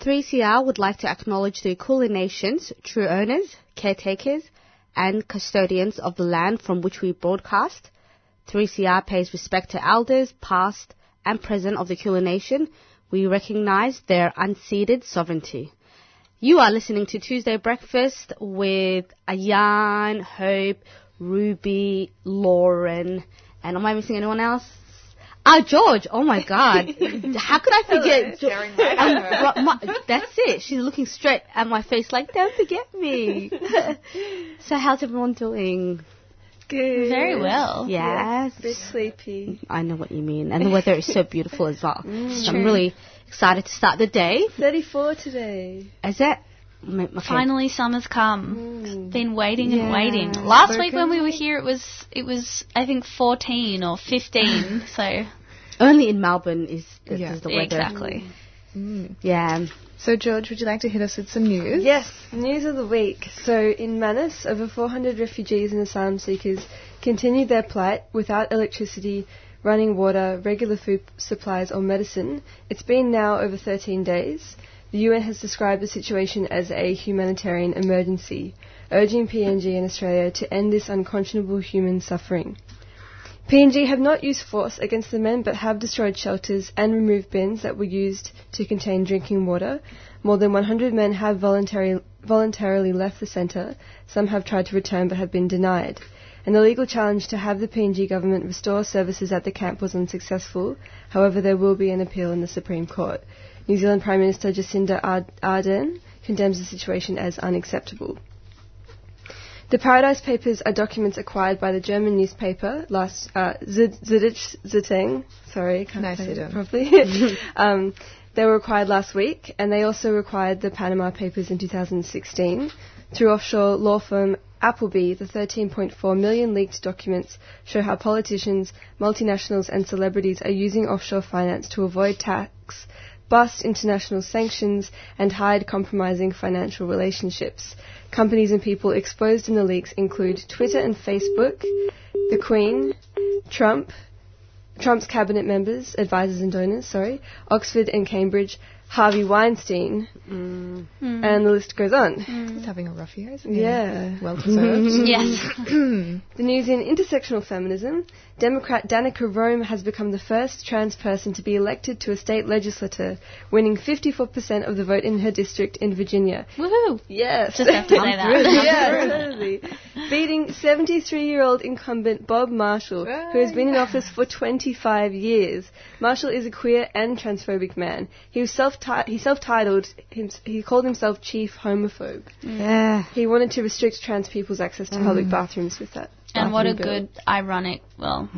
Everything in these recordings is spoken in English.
3CR would like to acknowledge the Kulin Nation's true owners, caretakers and custodians of the land from which we broadcast. 3CR pays respect to elders, past and present of the Kulin Nation. We recognise their unceded sovereignty. You are listening to Tuesday Breakfast with Ayan, Hope, Ruby, Lauren, and am I missing anyone else? George. Oh, my God. How could I forget? That's it. She's looking straight at my face like, don't forget me. So how's everyone doing? Good. Very well. Yes. Yeah, a bit sleepy. I know what you mean. And the weather is so beautiful as well. So I'm really excited to start the day. 34 today. Is it? Okay. Finally, summer's come. It's been waiting and waiting. Last week when we were here, it was I think 14 or 15. So only in Melbourne is the weather. Exactly. Yeah. So, George, would you like to hit us with some news? Yes, news of the week. So, in Manus, over 400 refugees and asylum seekers continued their plight without electricity, running water, regular food supplies or medicine. It's been now over 13 days. The UN has described the situation as a humanitarian emergency, urging PNG and Australia to end this unconscionable human suffering. PNG have not used force against the men but have destroyed shelters and removed bins that were used to contain drinking water. More than 100 men have voluntarily left the centre. Some have tried to return but have been denied. And the legal challenge to have the PNG government restore services at the camp was unsuccessful. However, there will be an appeal in the Supreme Court. New Zealand Prime Minister Jacinda Ardern condemns the situation as unacceptable. The Paradise Papers are documents acquired by the German newspaper Zetting. Sorry, I can't say it properly. They were acquired last week, and they also acquired the Panama Papers in 2016. Through offshore law firm Appleby, the 13.4 million leaked documents show how politicians, multinationals and celebrities are using offshore finance to avoid tax, bust international sanctions and hide compromising financial relationships. Companies and people exposed in the leaks include Twitter and Facebook, the Queen, Trump's cabinet members, advisors and donors, Oxford and Cambridge, Harvey Weinstein, and the list goes on. He's having a rough year, isn't he? Yeah. Well deserved. Yes. The news in intersectional feminism, Democrat Danica Roem has become the first trans person to be elected to a state legislature, winning 54% of the vote in her district in Virginia. Woohoo! Yes. Just have to say that. Yeah, totally. Beating 73-year-old incumbent Bob Marshall, who has been in office for 25 years. Marshall is a queer and transphobic man. He was self-titled, he called himself Chief Homophobe. Yeah. He wanted to restrict trans people's access to public bathrooms with that. And what a good ironic, well,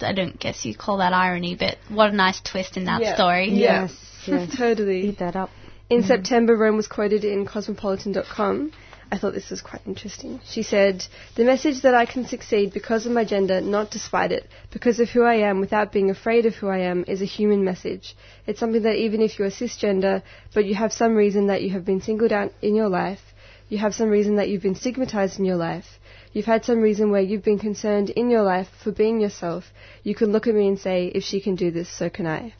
I don't guess you call that irony, but what a nice twist in that story. Yeah. Yes. Totally. Eat that up. In September, Rome was quoted in cosmopolitan.com. I thought this was quite interesting. She said, "The message that I can succeed because of my gender, not despite it, because of who I am without being afraid of who I am, is a human message. It's something that even if you are cisgender, but you have some reason that you have been singled out in your life, you have some reason that you've been stigmatized in your life, you've had some reason where you've been concerned in your life for being yourself, you can look at me and say, if she can do this, so can I."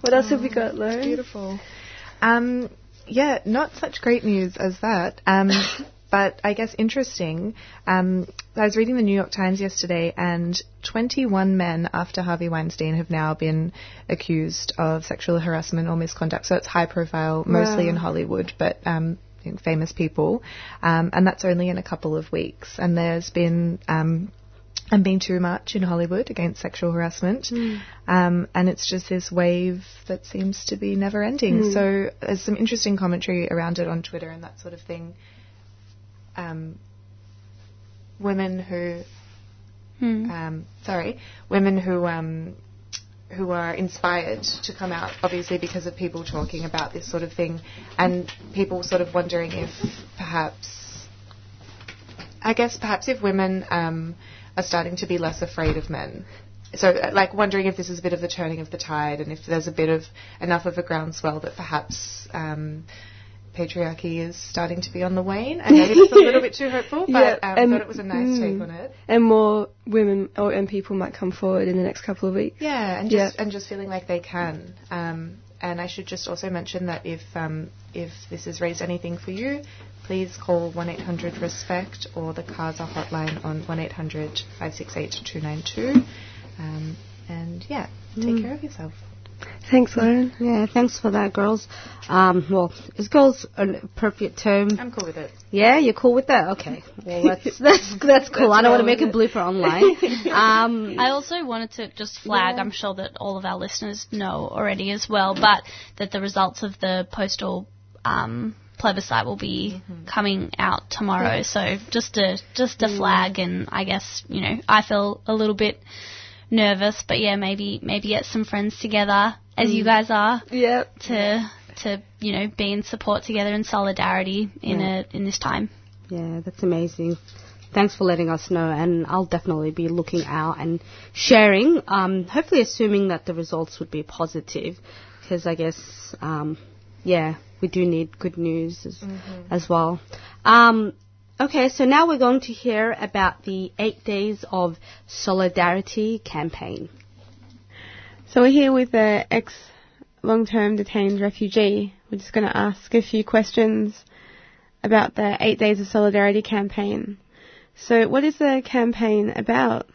What else have we got, Lauren? Beautiful. Yeah, not such great news as that, but I guess interesting. I was reading the New York Times yesterday, and 21 men after Harvey Weinstein have now been accused of sexual harassment or misconduct. So it's high profile, mostly in Hollywood, but famous people. And that's only in a couple of weeks. And there's been being too much in Hollywood against sexual harassment. And it's just this wave that seems to be never ending. So there's some interesting commentary around it on Twitter and that sort of thing. Women who... women who are inspired to come out, obviously, because of people talking about this sort of thing, and people sort of wondering if perhaps if women... are starting to be less afraid of men. So, wondering if this is a bit of the turning of the tide and if there's a bit of enough of a groundswell that perhaps patriarchy is starting to be on the wane. I know it's a little bit too hopeful, but I thought it was a nice take on it. And more women and people might come forward in the next couple of weeks. Yeah, and just feeling like they can. And I should just also mention that if this has raised anything for you, please call 1-800-RESPECT or the CASA hotline on 1-800-568-292. And, yeah, take care of yourself. Thanks, Lauren. Yeah, thanks for that, girls. Well, is girls an appropriate term? I'm cool with it. Yeah, you're cool with that? Okay. Well, that's cool. That's I don't want to make a blooper online. I also wanted to just flag, I'm sure that all of our listeners know already as well, but that the results of the postal plebiscite will be coming out tomorrow. Yeah. So just a flag, and I guess, you know, I feel a little bit nervous, but yeah, maybe get some friends together as you guys are. Yeah. To you know, be in support together and solidarity in this time. Yeah, that's amazing. Thanks for letting us know, and I'll definitely be looking out and sharing. Hopefully, assuming that the results would be positive, because I guess we do need good news as well. Okay, so now we're going to hear about the 8 Days of Solidarity campaign. So we're here with an ex-long-term detained refugee. We're just going to ask a few questions about the 8 Days of Solidarity campaign. So what is the campaign about?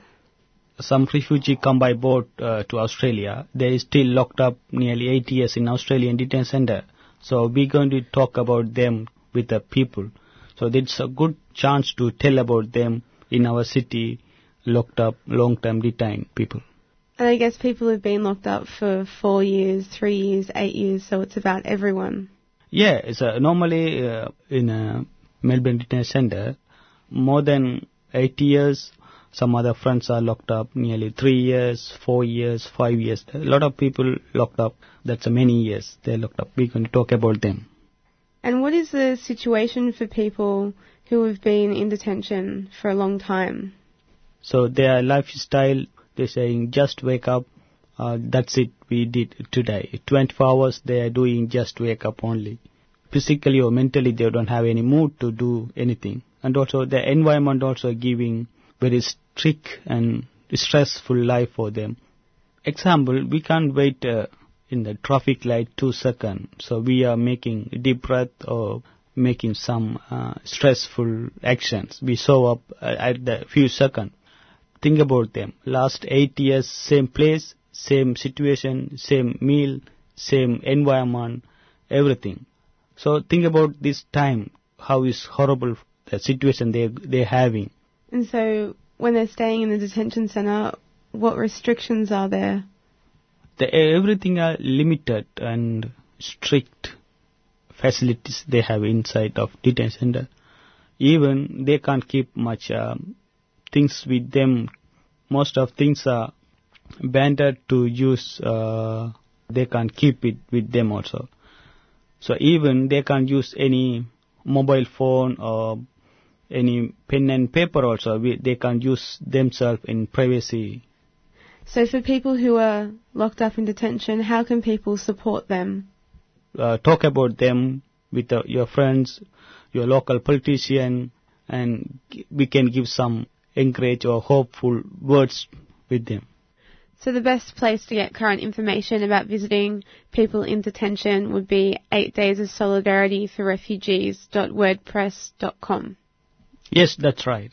Some refugees come by boat to Australia. They are still locked up nearly 8 years in Australian detention centre. So we're going to talk about them with the people. So it's a good chance to tell about them in our city, locked up, long-term detained people. And I guess people have been locked up for 4 years, 3 years, 8 years, so it's about everyone. Yeah, it's normally in a Melbourne Detention Centre, more than 8 years. Some other friends are locked up nearly 3 years, 4 years, 5 years. A lot of people locked up. That's many years they're locked up. We can talk about them. And what is the situation for people who have been in detention for a long time? So their lifestyle, they're saying, just wake up, that's it, we did today. 24 hours they are doing just wake up only. Physically or mentally they don't have any mood to do anything. And also the environment also giving very strict and stressful life for them. Example, we can't wait in the traffic light 2 seconds. So we are making deep breath or making some stressful actions. We show up at the few seconds. Think about them. Last 8 years, same place, same situation, same meal, same environment, everything. So think about this time, how is horrible the situation they're having. And so when they're staying in the detention centre, what restrictions are there? Everything are limited and strict facilities they have inside of detention center. Even they can't keep much things with them. Most of things are banned to use. They can't keep it with them also. So even they can't use any mobile phone or any pen and paper also. They can't use themselves in privacy. So for people who are locked up in detention, how can people support them? Talk about them with your friends, your local politician, and we can give some encourage or hopeful words with them. So the best place to get current information about visiting people in detention would be 8 Days of Solidarity for Refugees.wordpress.com. Yes, that's right.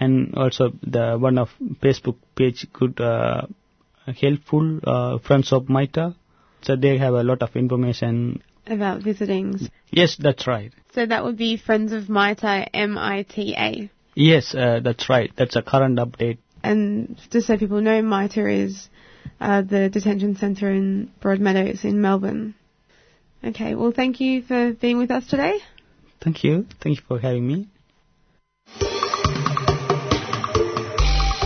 And also the one of Facebook page could helpful Friends of Maita. So they have a lot of information. About visitings. Yes, that's right. So that would be Friends of Maita, MITA. Yes, that's right. That's a current update. And just so people know, Maita is the detention centre in Broadmeadows in Melbourne. Okay, well thank you for being with us today. Thank you. Thank you for having me.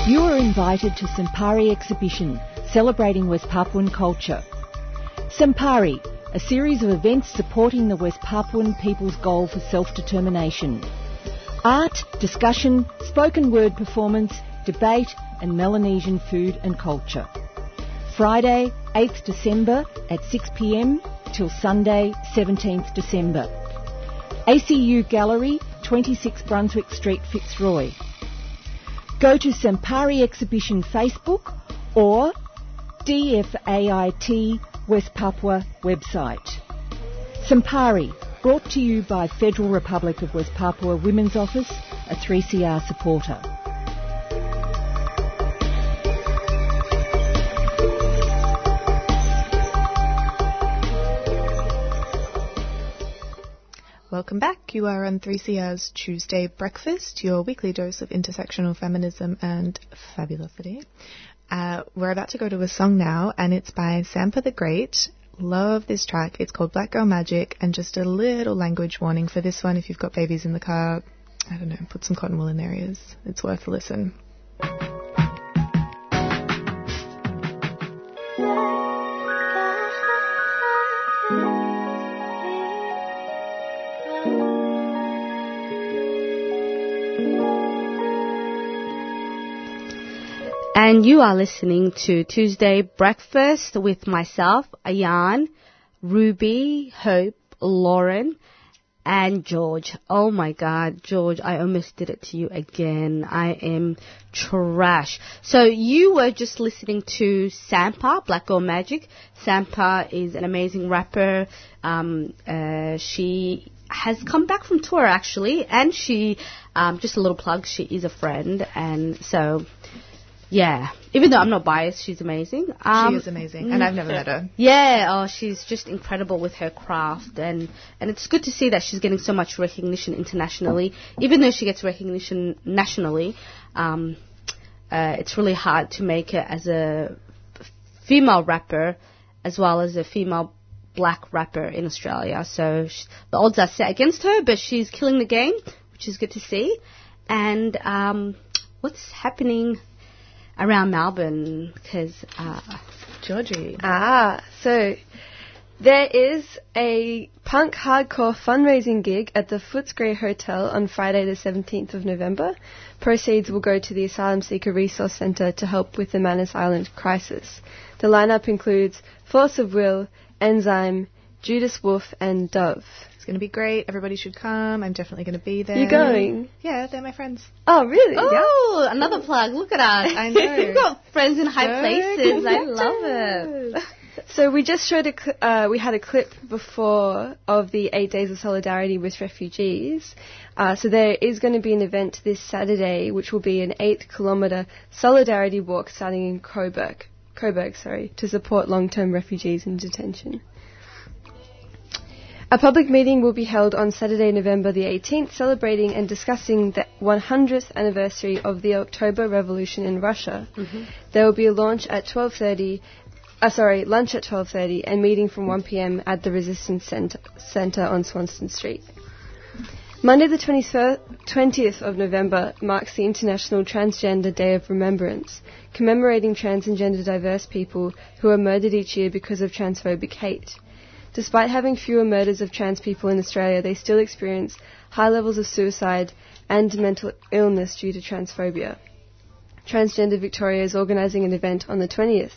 You are invited to Sampari Exhibition, celebrating West Papuan culture. Sampari, a series of events supporting the West Papuan people's goal for self-determination. Art, discussion, spoken word performance, debate and Melanesian food and culture. Friday, 8th December at 6 p.m. till Sunday, 17th December. ACU Gallery, 26 Brunswick Street, Fitzroy. Go to Sampari Exhibition Facebook or DFAIT West Papua website. Sampari, brought to you by Federal Republic of West Papua Women's Office, a 3CR supporter. Welcome back. You are on 3CR's Tuesday Breakfast, your weekly dose of intersectional feminism and fabulosity. We're about to go to a song now, and it's by Sampa the Great. Love this track. It's called Black Girl Magic, and just a little language warning for this one. If you've got babies in the car, I don't know, put some cotton wool in their ears. It's worth a listen. And you are listening to Tuesday Breakfast with myself, Ayan, Ruby, Hope, Lauren, and George. Oh my God, George, I almost did it to you again. I am trash. So you were just listening to Sampar, Black Girl Magic. Sampar is an amazing rapper. She has come back from tour, actually, and she, just a little plug, she is a friend, and so... yeah, even though I'm not biased, she's amazing. She is amazing, and I've never met her. Yeah, oh, she's just incredible with her craft, and it's good to see that she's getting so much recognition internationally. Even though she gets recognition nationally, it's really hard to make it as a female rapper as well as a female black rapper in Australia. So the odds are set against her, but she's killing the game, which is good to see. And what's happening around Melbourne, because Georgie. So there is a punk hardcore fundraising gig at the Footscray Hotel on Friday the 17th of November. Proceeds will go to the Asylum Seeker Resource Centre to help with the Manus Island crisis. The lineup includes Force of Will, Enzyme, Judas Wolf, and Dove. It's going to be great. Everybody should come. I'm definitely going to be there. You're going? Yeah, they're my friends. Oh, really? Oh, yeah. Another plug. Look at us. I know. We've got friends in high places. I love it. So we just showed we had a clip before of the 8 Days of Solidarity with Refugees. So there is going to be an event this Saturday, which will be an 8-kilometre solidarity walk starting in Coburg, to support long-term refugees in detention. A public meeting will be held on Saturday, November the 18th, celebrating and discussing the 100th anniversary of the October Revolution in Russia. Mm-hmm. There will be a lunch at 12:30 and meeting from 1 p.m. at the Resistance Centre on Swanston Street. Monday the 20th of November marks the International Transgender Day of Remembrance, commemorating trans and gender diverse people who are murdered each year because of transphobic hate. Despite having fewer murders of trans people in Australia, they still experience high levels of suicide and mental illness due to transphobia. Transgender Victoria is organising an event on the 20th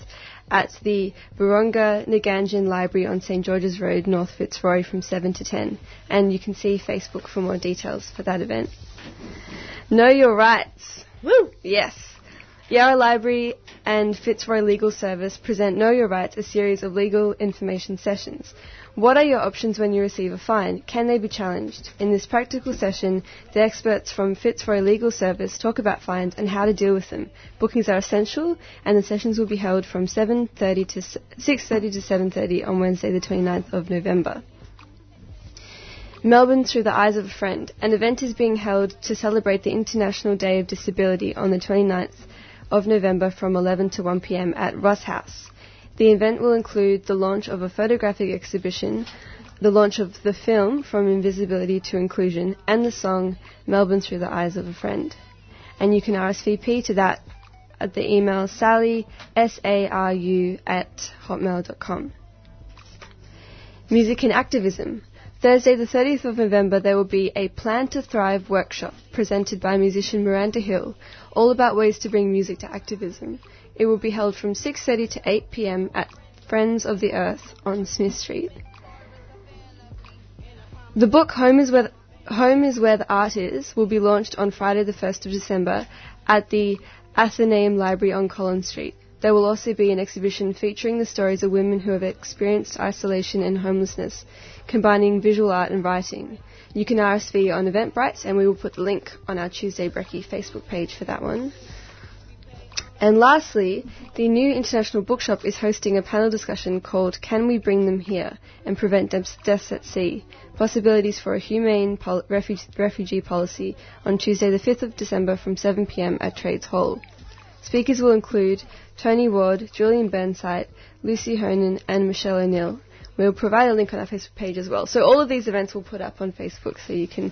at the Burunga Nganjan Library on St George's Road, North Fitzroy, from 7 to 10. And you can see Facebook for more details for that event. Know your rights. Woo! Yes. Yarra Library and Fitzroy Legal Service present Know Your Rights, a series of legal information sessions. What are your options when you receive a fine? Can they be challenged? In this practical session, the experts from Fitzroy Legal Service talk about fines and how to deal with them. Bookings are essential, and the sessions will be held from 7:30 to 6:30 to 7:30 on Wednesday the 29th of November. Melbourne Through the Eyes of a Friend. An event is being held to celebrate the International Day of Disability on the 29th of November from 11 to 1 p.m. at Russ House. The event will include the launch of a photographic exhibition, the launch of the film From Invisibility to Inclusion, and the song Melbourne Through the Eyes of a Friend. And you can RSVP to that at the email sally@hotmail.com. Music and Activism. Thursday the 30th of November there will be a Plan to Thrive workshop presented by musician Miranda Hill, all about ways to bring music to activism. It will be held from 6:30 to 8 p.m. at Friends of the Earth on Smith Street. The book Home is Where the Art Is will be launched on Friday the 1st of December at the Athenaeum Library on Collins Street. There will also be an exhibition featuring the stories of women who have experienced isolation and homelessness, combining visual art and writing. You can RSVP on Eventbrite, and we will put the link on our Tuesday Brekkie Facebook page for that one. And lastly, the new International Bookshop is hosting a panel discussion called Can We Bring Them Here and Prevent Deaths at Sea? Possibilities for a Humane Refugee Policy on Tuesday the 5th of December from 7pm at Trades Hall. Speakers will include Tony Ward, Julian Burnside, Lucy Honan and Michelle O'Neill. We'll provide a link on our Facebook page as well. So all of these events we'll put up on Facebook so you can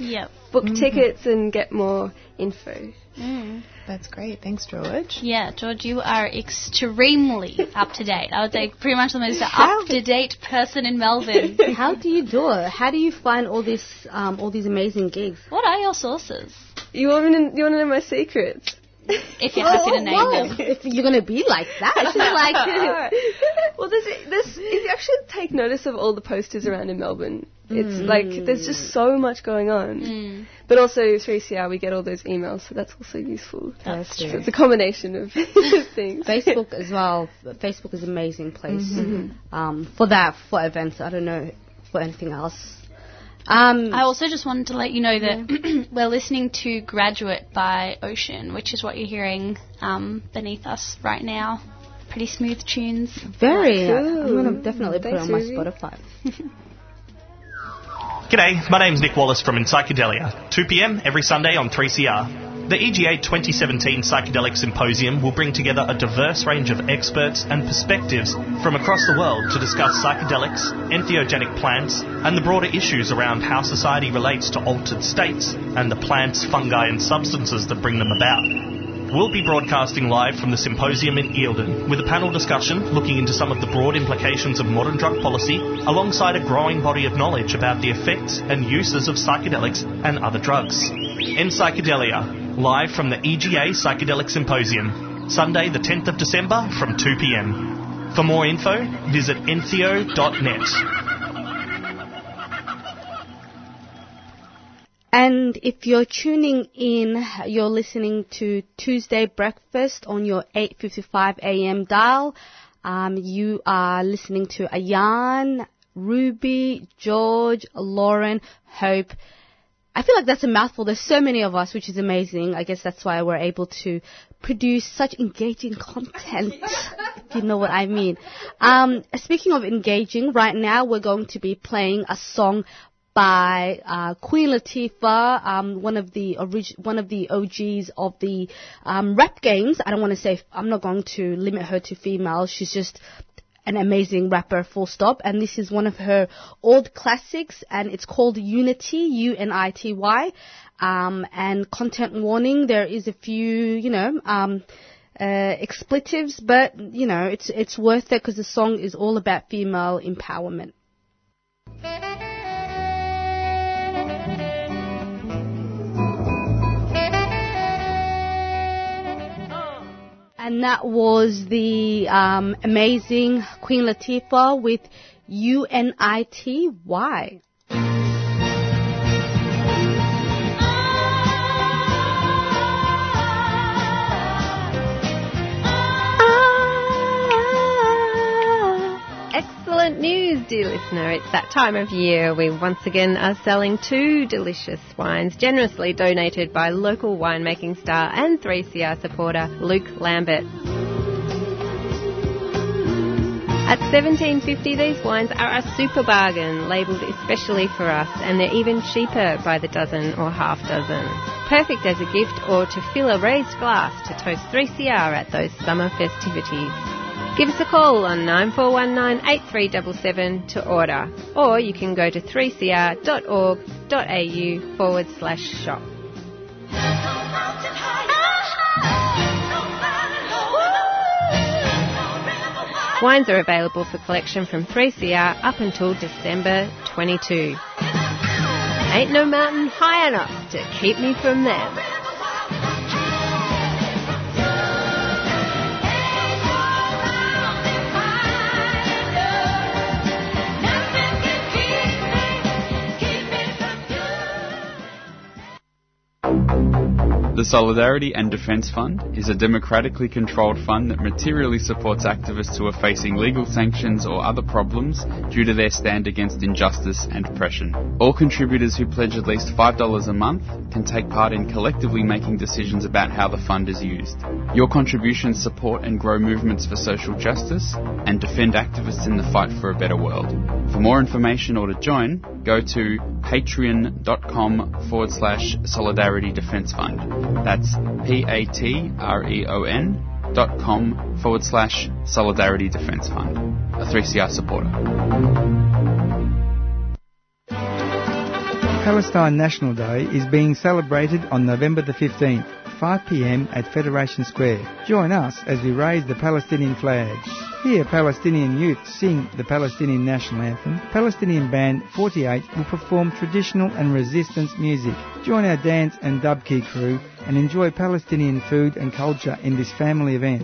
book tickets and get more info. Mm. That's great. Thanks, George. Yeah, George, you are extremely up-to-date. I would say pretty much the most up-to-date person in Melbourne. How do you do it? How do you find all these amazing gigs? What are your sources? You want to know my secrets? If you're happy to name them. If you're going to be like that. She's like... Well, there's, if you actually take notice of all the posters around in Melbourne, it's like there's just so much going on. Mm. But also 3CR, we get all those emails, so that's also useful. That's true. So it's a combination of things. Facebook as well. Facebook is an amazing place for that, for events. I don't know for anything else. I also just wanted to let you know that we're listening to Graduate by Ocean, which is what you're hearing beneath us right now. Pretty smooth tunes. Very. Cool. I'm going to definitely put it on my Spotify. G'day, my name's Nick Wallace from In Psychedelia, 2pm every Sunday on 3CR. The EGA 2017 Psychedelic Symposium will bring together a diverse range of experts and perspectives from across the world to discuss psychedelics, entheogenic plants, and the broader issues around how society relates to altered states and the plants, fungi and substances that bring them about. We'll be broadcasting live from the symposium in Eildon with a panel discussion looking into some of the broad implications of modern drug policy alongside a growing body of knowledge about the effects and uses of psychedelics and other drugs. In Psychedelia, live from the EGA Psychedelic Symposium, Sunday the 10th of December from 2pm. For more info, visit entheo.net. And if you're tuning in, you're listening to Tuesday Breakfast on your 8:55 a.m. dial. You are listening to Ayan, Ruby, George, Lauren, Hope. I feel like that's a mouthful. There's so many of us, which is amazing. I guess that's why we're able to produce such engaging content, if you know what I mean. Speaking of engaging, right now we're going to be playing a song by Queen Latifah, one of the OGs of the rap games. I don't want to say, I'm not going to limit her to female. She's just an amazing rapper, full stop. And this is one of her old classics, and it's called UNITY, UNITY. And content warning, there is a few, expletives, but you know, it's worth it because the song is all about female empowerment. And that was the amazing Queen Latifah with UNITY. Excellent news, dear listener. It's that time of year. We once again are selling two delicious wines generously donated by local winemaking star and 3CR supporter Luke Lambert. At $17.50, these wines are a super bargain, labelled especially for us, and they're even cheaper by the dozen or half dozen. Perfect as a gift or to fill a raised glass to toast 3CR at those summer festivities. Give us a call on 9419 8377 to order, or you can go to 3cr.org.au/shop. Wines are available for collection from 3CR up until December 22. Ain't no mountain high enough to keep me from them. The Solidarity and Defence Fund is a democratically controlled fund that materially supports activists who are facing legal sanctions or other problems due to their stand against injustice and oppression. All contributors who pledge at least $5 a month can take part in collectively making decisions about how the fund is used. Your contributions support and grow movements for social justice and defend activists in the fight for a better world. For more information or to join, go to patreon.com/Solidarity Defence Fund. That's patreon.com/Solidarity Defence Fund. A 3CR supporter. Palestine National Day is being celebrated on November the 15th, 5 p.m. at Federation Square. Join us as we raise the Palestinian flag. Here, Palestinian youth sing the Palestinian National Anthem. Palestinian Band 48 will perform traditional and resistance music. Join our dance and dubkey crew and enjoy Palestinian food and culture in this family event.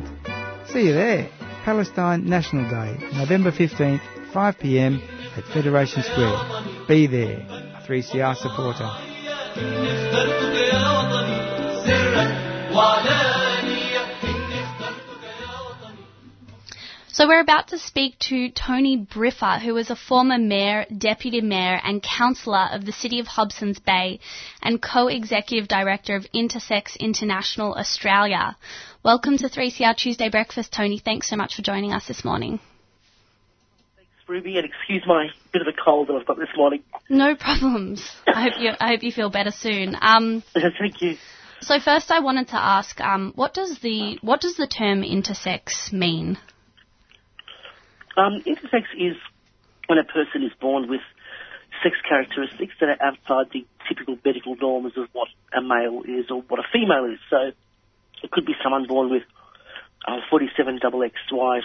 See you there. Palestine National Day, November 15th, 5 p.m. at Federation Square. Be there, a 3CR supporter. So we're about to speak to Tony Briffa, who is a former mayor, deputy mayor and councillor of the City of Hobsons Bay and co-executive director of Intersex International Australia. Welcome to 3CR Tuesday Breakfast, Tony. Thanks so much for joining us this morning. Thanks, Ruby, and excuse my bit of a cold that I've got this morning. No problems. I hope you feel better soon. Thank you. So first I wanted to ask, what does the term intersex mean? Intersex is when a person is born with sex characteristics that are outside the typical medical norms of what a male is or what a female is. So it could be someone born with 47XXY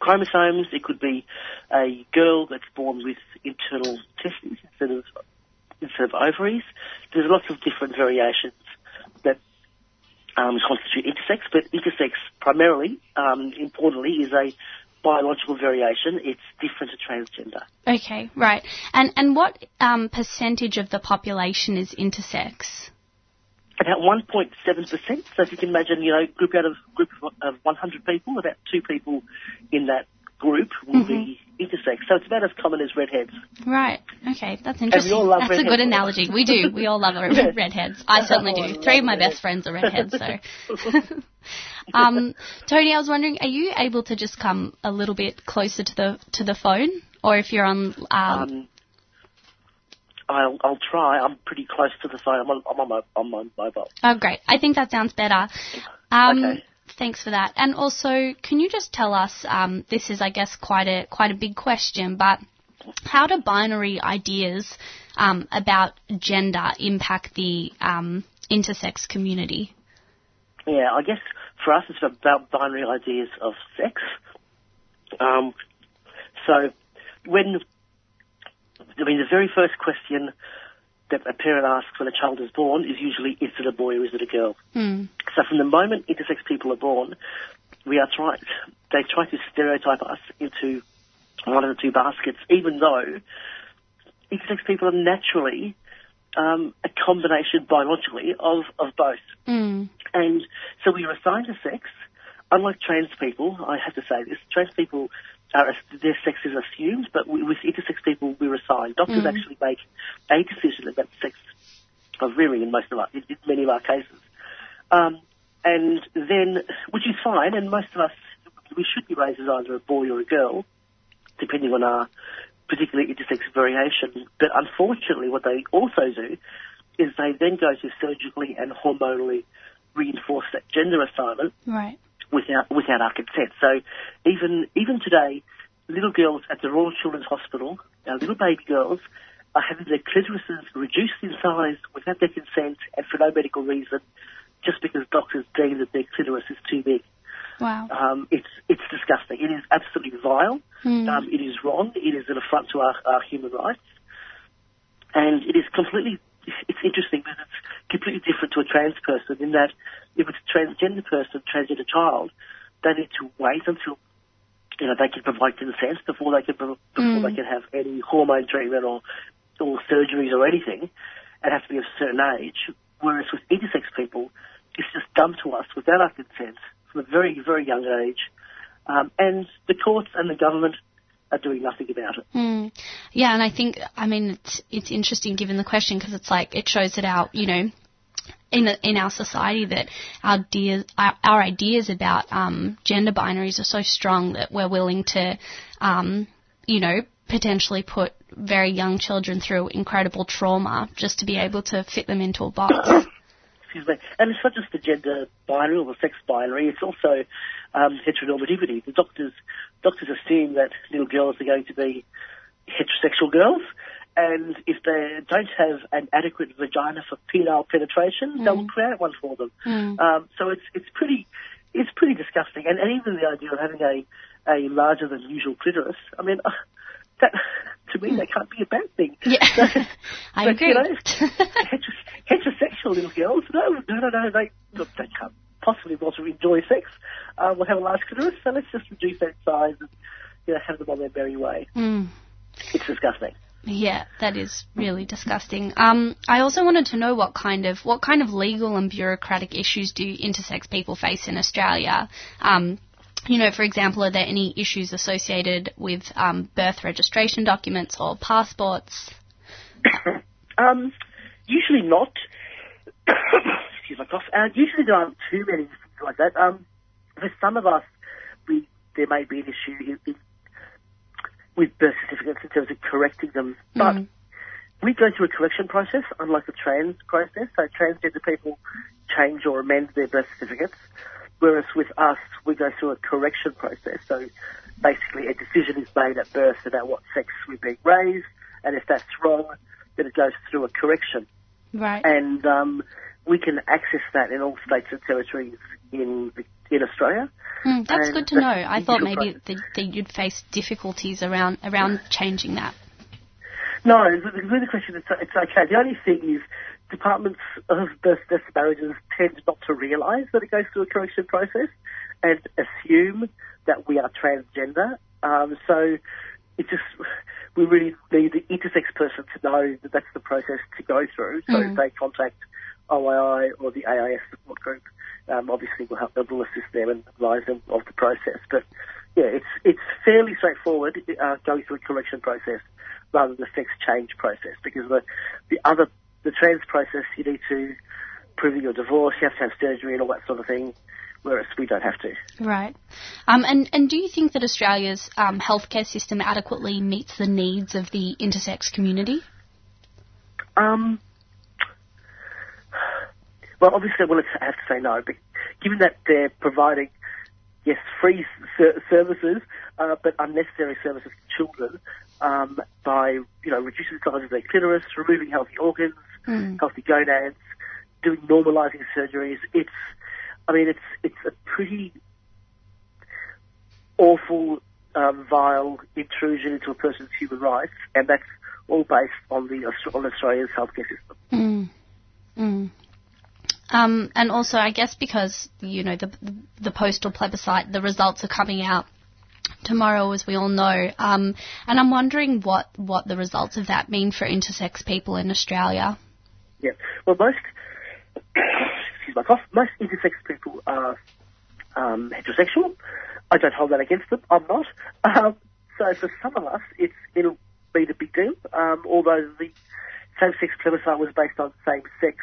chromosomes. It could be a girl that's born with internal testes instead of ovaries. There's lots of different variations that constitute intersex, but intersex primarily, importantly, is a biological variation. It's different to transgender. Okay, right. And what percentage of the population is intersex? About 1.7%. So if you can imagine, group of 100 people, about 2 people in that group will be intersex. So it's about as common as redheads. Right. Okay, that's interesting. And we all love redheads. That's a good analogy. We do. We all love redheads. I certainly do. 3 of my best friends are redheads, so... Tony, I was wondering, are you able to just come a little bit closer to the phone, or if you're on? I'll try. I'm pretty close to the phone. I'm on my mobile. Oh, great! I think that sounds better. Okay. Thanks for that. And also, can you just tell us? This is, I guess, quite a big question, but how do binary ideas about gender impact the intersex community? Yeah, I guess for us it's about binary ideas of sex. The very first question that a parent asks when a child is born is usually, is it a boy or is it a girl? Mm. So from the moment intersex people are born, they try to stereotype us into one of the two baskets, even though intersex people are naturally a combination biologically of both. Mm. And so we are assigned a sex. Unlike trans people, I have to say this, trans people, their sex is assumed, but with intersex people, we're assigned. Doctors actually make a decision about the sex of rearing in many of our cases. And then, which is fine, and most of us, we should be raised as either a boy or a girl, depending on our particular intersex variation. But unfortunately, what they also do is they then go to surgically and hormonally reinforce that gender assignment without our consent. So even today, little girls at the Royal Children's Hospital, our little baby girls, are having their clitorises reduced in size without their consent and for no medical reason, just because doctors deem that their clitoris is too big. Wow. It's disgusting. It is absolutely vile. Mm. It is wrong. It is an affront to our human rights. And it is completely... It's interesting because it's completely different to a trans person in that if it's a transgender person, transgender child, they need to wait until they can provide consent before they can have any hormone treatment or surgeries or anything, and have to be of a certain age. whereas with intersex people, it's just done to us without our consent from a very, very young age. And the courts and the government are doing nothing about it. Mm. Yeah, and I think, I mean, it's interesting given the question, because it's like it shows that our, you know, in our society that our ideas about gender binaries are so strong that we're willing to, you know, potentially put very young children through incredible trauma just to be able to fit them into a box. Excuse me. And it's not just the gender binary or the sex binary, it's also heteronormativity. The doctors assume that little girls are going to be heterosexual girls, and if they don't have an adequate vagina for penile penetration, they will create one for them. Mm. So it's pretty disgusting. And even the idea of having a larger than usual clitoris, I mean, that, to me, that can't be a bad thing. Yeah. So, I agree. You know, heterosexual little girls, no, they can't possibly want to enjoy sex. We'll have a large clitoris, so let's just reduce that size and, you know, have them on their merry way. Mm. It's disgusting. Yeah, that is really disgusting. I also wanted to know what kind of legal and bureaucratic issues do intersex people face in Australia? You know, for example, are there any issues associated with birth registration documents or passports? Usually not. Excuse my cough. Usually there aren't too many things like that. For some of us, there may be an issue with birth certificates in terms of correcting them. But we go through a correction process, unlike the trans process. So transgender people change or amend their birth certificates. Whereas with us, we go through a correction process. So basically a decision is made at birth about what sex we're being raised, and if that's wrong, then it goes through a correction. Right. And we can access that in all states and territories in Australia. That's good to know. I thought maybe that you'd face difficulties around changing that. No, the question is, it's okay. The only thing is, departments of birth death marriages tend not to realise that it goes through a correction process and assume that we are transgender. So we really need the intersex person to know that that's the process to go through. So if they contact OII or the AIS support group, obviously we'll assist them and advise them of the process. But yeah, it's fairly straightforward going through a correction process rather than the sex change process, because the trans process, you need to prove your divorce, you have to have surgery and all that sort of thing, whereas we don't have to. Right. And do you think that Australia's healthcare system adequately meets the needs of the intersex community? Well, obviously, I have to say no, but given that they're providing, yes, free services, but unnecessary services to children by, you know, reducing the size of their clitoris, removing healthy organs, healthy gonads, doing normalising surgeries. It's a pretty awful, vile intrusion into a person's human rights, and that's all based on Australia's healthcare system. Mm. Mm. And also, I guess, because, you know, the postal plebiscite, the results are coming out tomorrow, as we all know. And I'm wondering what the results of that mean for intersex people in Australia. Yeah. Well, most intersex people are heterosexual. I don't hold that against them. I'm not. So for some of us, it'll be the big deal. Although the same-sex plebiscite was based on same-sex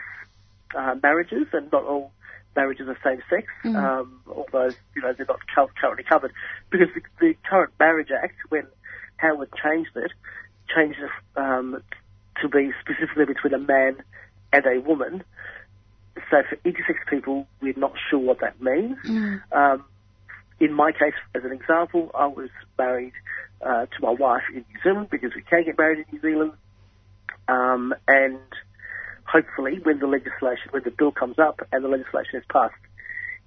marriages, and not all marriages are same-sex, although, you know, they're not currently covered, because the current Marriage Act, when Howard changed it to be specifically between a man and a woman. So for intersex people, we're not sure what that means. In my case, as an example, I was married to my wife in New Zealand, because we can get married in New Zealand, and hopefully, when the bill comes up and the legislation is passed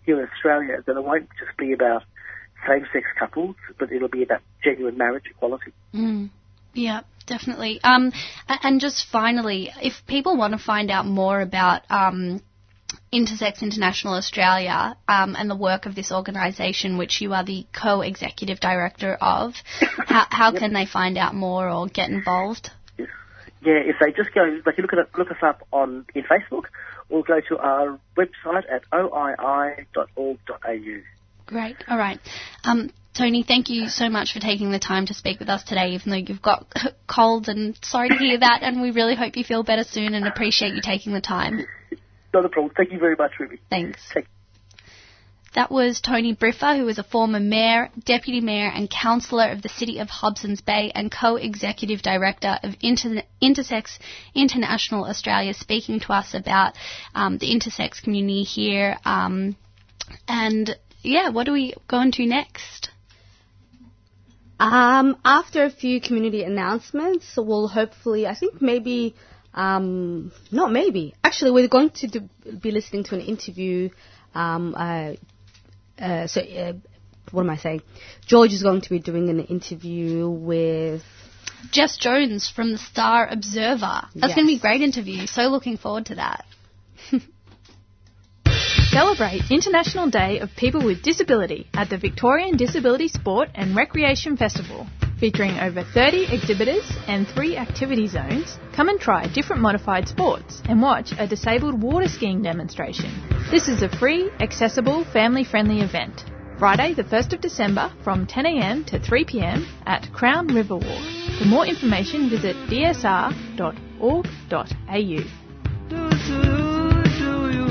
here in Australia, then it won't just be about same-sex couples, but it'll be about genuine marriage equality. Mm. Yeah, definitely. And just finally, if people want to find out more about Intersex International Australia and the work of this organisation, which you are the co-executive director of, how can they find out more or get involved? Yeah, if they just go, they can look us up in Facebook or go to our website at oii.org.au. Great. All right. Tony, thank you so much for taking the time to speak with us today, even though you've got cold, and sorry to hear that, and we really hope you feel better soon and appreciate you taking the time. Not a problem. Thank you very much, Ruby. Thanks. That was Tony Briffa, who is a former mayor, deputy mayor and councillor of the City of Hobsons Bay and co-executive director of Intersex International Australia, speaking to us about the intersex community here. What do we go into next? After a few community announcements, we'll hopefully, we're going to be listening to an interview. George is going to be doing an interview with Jess Jones from the Star Observer. That's going to be a great interview. So looking forward to that. Celebrate International Day of People with Disability at the Victorian Disability Sport and Recreation Festival. Featuring over 30 exhibitors and 3 activity zones, come and try different modified sports and watch a disabled water skiing demonstration. This is a free, accessible, family-friendly event. Friday, the 1st of December from 10 a.m. to 3 p.m. at Crown River Walk. For more information, visit dsr.org.au. A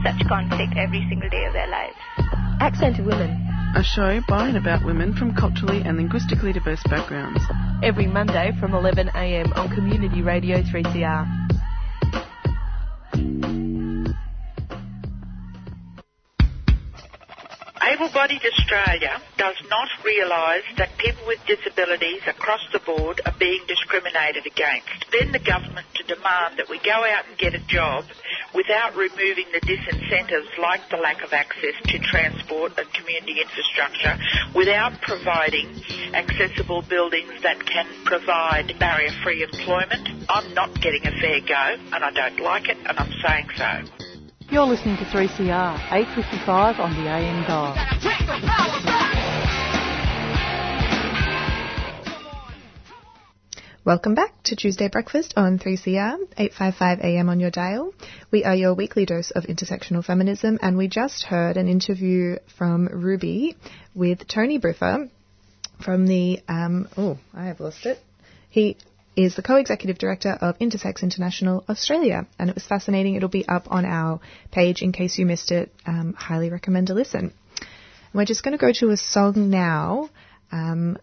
such conflict every single day of their lives? Accent of Women. A show by and about women from culturally and linguistically diverse backgrounds. Every Monday from 11 a.m. on Community Radio 3CR. Able-bodied Australia does not realise that people with disabilities across the board are being discriminated against. Then the government to demand that we go out and get a job without removing the disincentives like the lack of access to transport and community infrastructure, without providing accessible buildings that can provide barrier-free employment. I'm not getting a fair go, and I don't like it, and I'm saying so. You're listening to 3CR, 8:55 on the AM dial. Welcome back to Tuesday Breakfast on 3CR, 8:55 AM on your dial. We are your weekly dose of intersectional feminism, and we just heard an interview from Ruby with Tony Briffa from the... I have lost it. He is the co-executive director of Intersex International Australia, and it was fascinating. It'll be up on our page in case you missed it. Highly recommend a listen. And we're just going to go to a song now.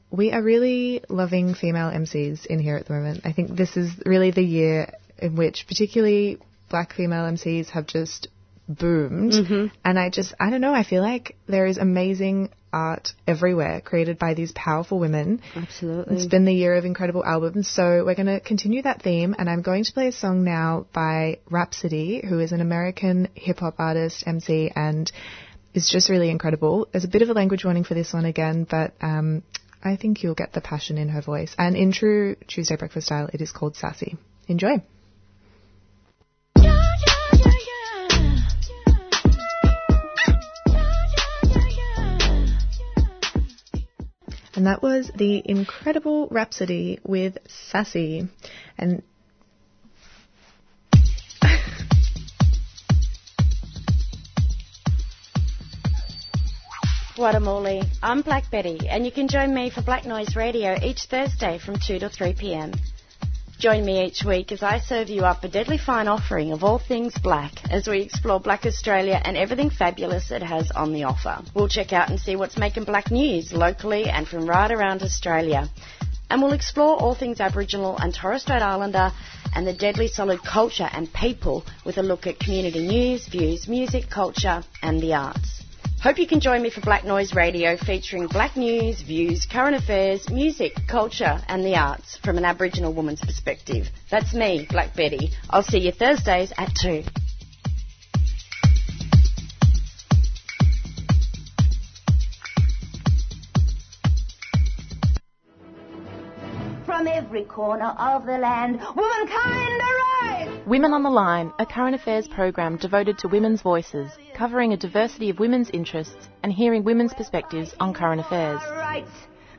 We are really loving female MCs in here at the moment. I think this is really the year in which particularly black female MCs have just boomed. Mm-hmm. And I don't know, I feel like there is amazing art everywhere created by these powerful women. Absolutely. It's been the year of incredible albums, so we're going to continue that theme, and I'm going to play a song now by Rhapsody, who is an American hip-hop artist, MC, and is just really incredible. There's a bit of a language warning for this one again, but I think you'll get the passion in her voice, and in true Tuesday Breakfast style, it is called Sassy. Enjoy. And that was the incredible Rhapsody with Sassy. And Guatemala, I'm Black Betty, and you can join me for Black Noise Radio each Thursday from 2 to 3 p.m. Join me each week as I serve you up a deadly fine offering of all things black as we explore Black Australia and everything fabulous it has on the offer. We'll check out and see what's making black news locally and from right around Australia. And we'll explore all things Aboriginal and Torres Strait Islander and the deadly solid culture and people with a look at community news, views, music, culture and the arts. Hope you can join me for Black Noise Radio, featuring black news, views, current affairs, music, culture and the arts from an Aboriginal woman's perspective. That's me, Black Betty. I'll see you Thursdays at 2. From every corner of the land, womankind arise! Women on the Line, a current affairs program devoted to women's voices, covering a diversity of women's interests and hearing women's perspectives on current affairs. Rights,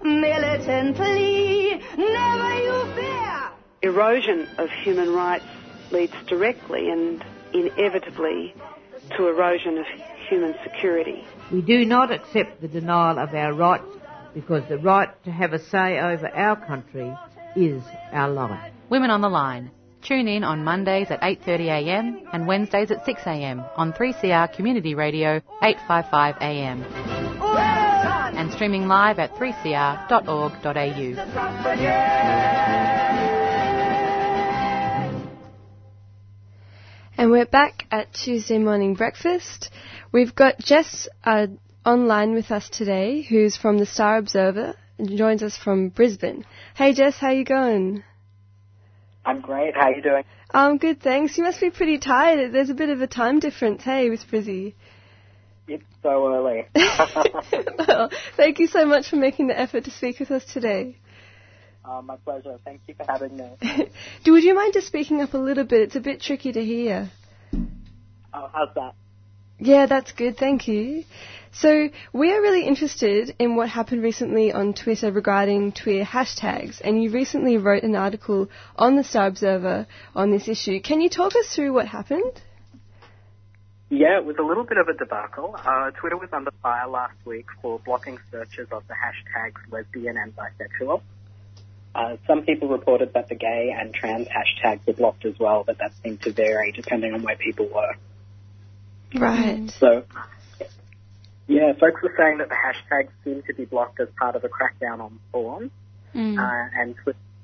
militant plea, never you fear! Erosion of human rights leads directly and inevitably to erosion of human security. We do not accept the denial of our rights, because the right to have a say over our country is our life. Women on the Line. Tune in on Mondays at 8:30am and Wednesdays at 6am on 3CR Community Radio 855am. And streaming live at 3cr.org.au. And we're back at Tuesday Morning Breakfast. We've got Jess online with us today, who's from the Star Observer and joins us from Brisbane. Hey Jess, how you going? I'm great, how are you doing? I'm good, thanks. You must be pretty tired. There's a bit of a time difference, hey, with Brizzy. It's so early. Well, thank you so much for making the effort to speak with us today. My pleasure, thank you for having me. Would you mind just speaking up a little bit? It's a bit tricky to hear. Oh, how's that? Yeah, that's good, thank you. So we are really interested in what happened recently on Twitter regarding Twitter hashtags, and you recently wrote an article on the Star Observer on this issue. Can you talk us through what happened? Yeah, it was a little bit of a debacle. Twitter was under fire last week for blocking searches of the hashtags lesbian and bisexual. Some people reported that the gay and trans hashtags were blocked as well, but that seemed to vary depending on where people were. Right. So, yeah, folks were saying that the hashtags seem to be blocked as part of a crackdown on porn, and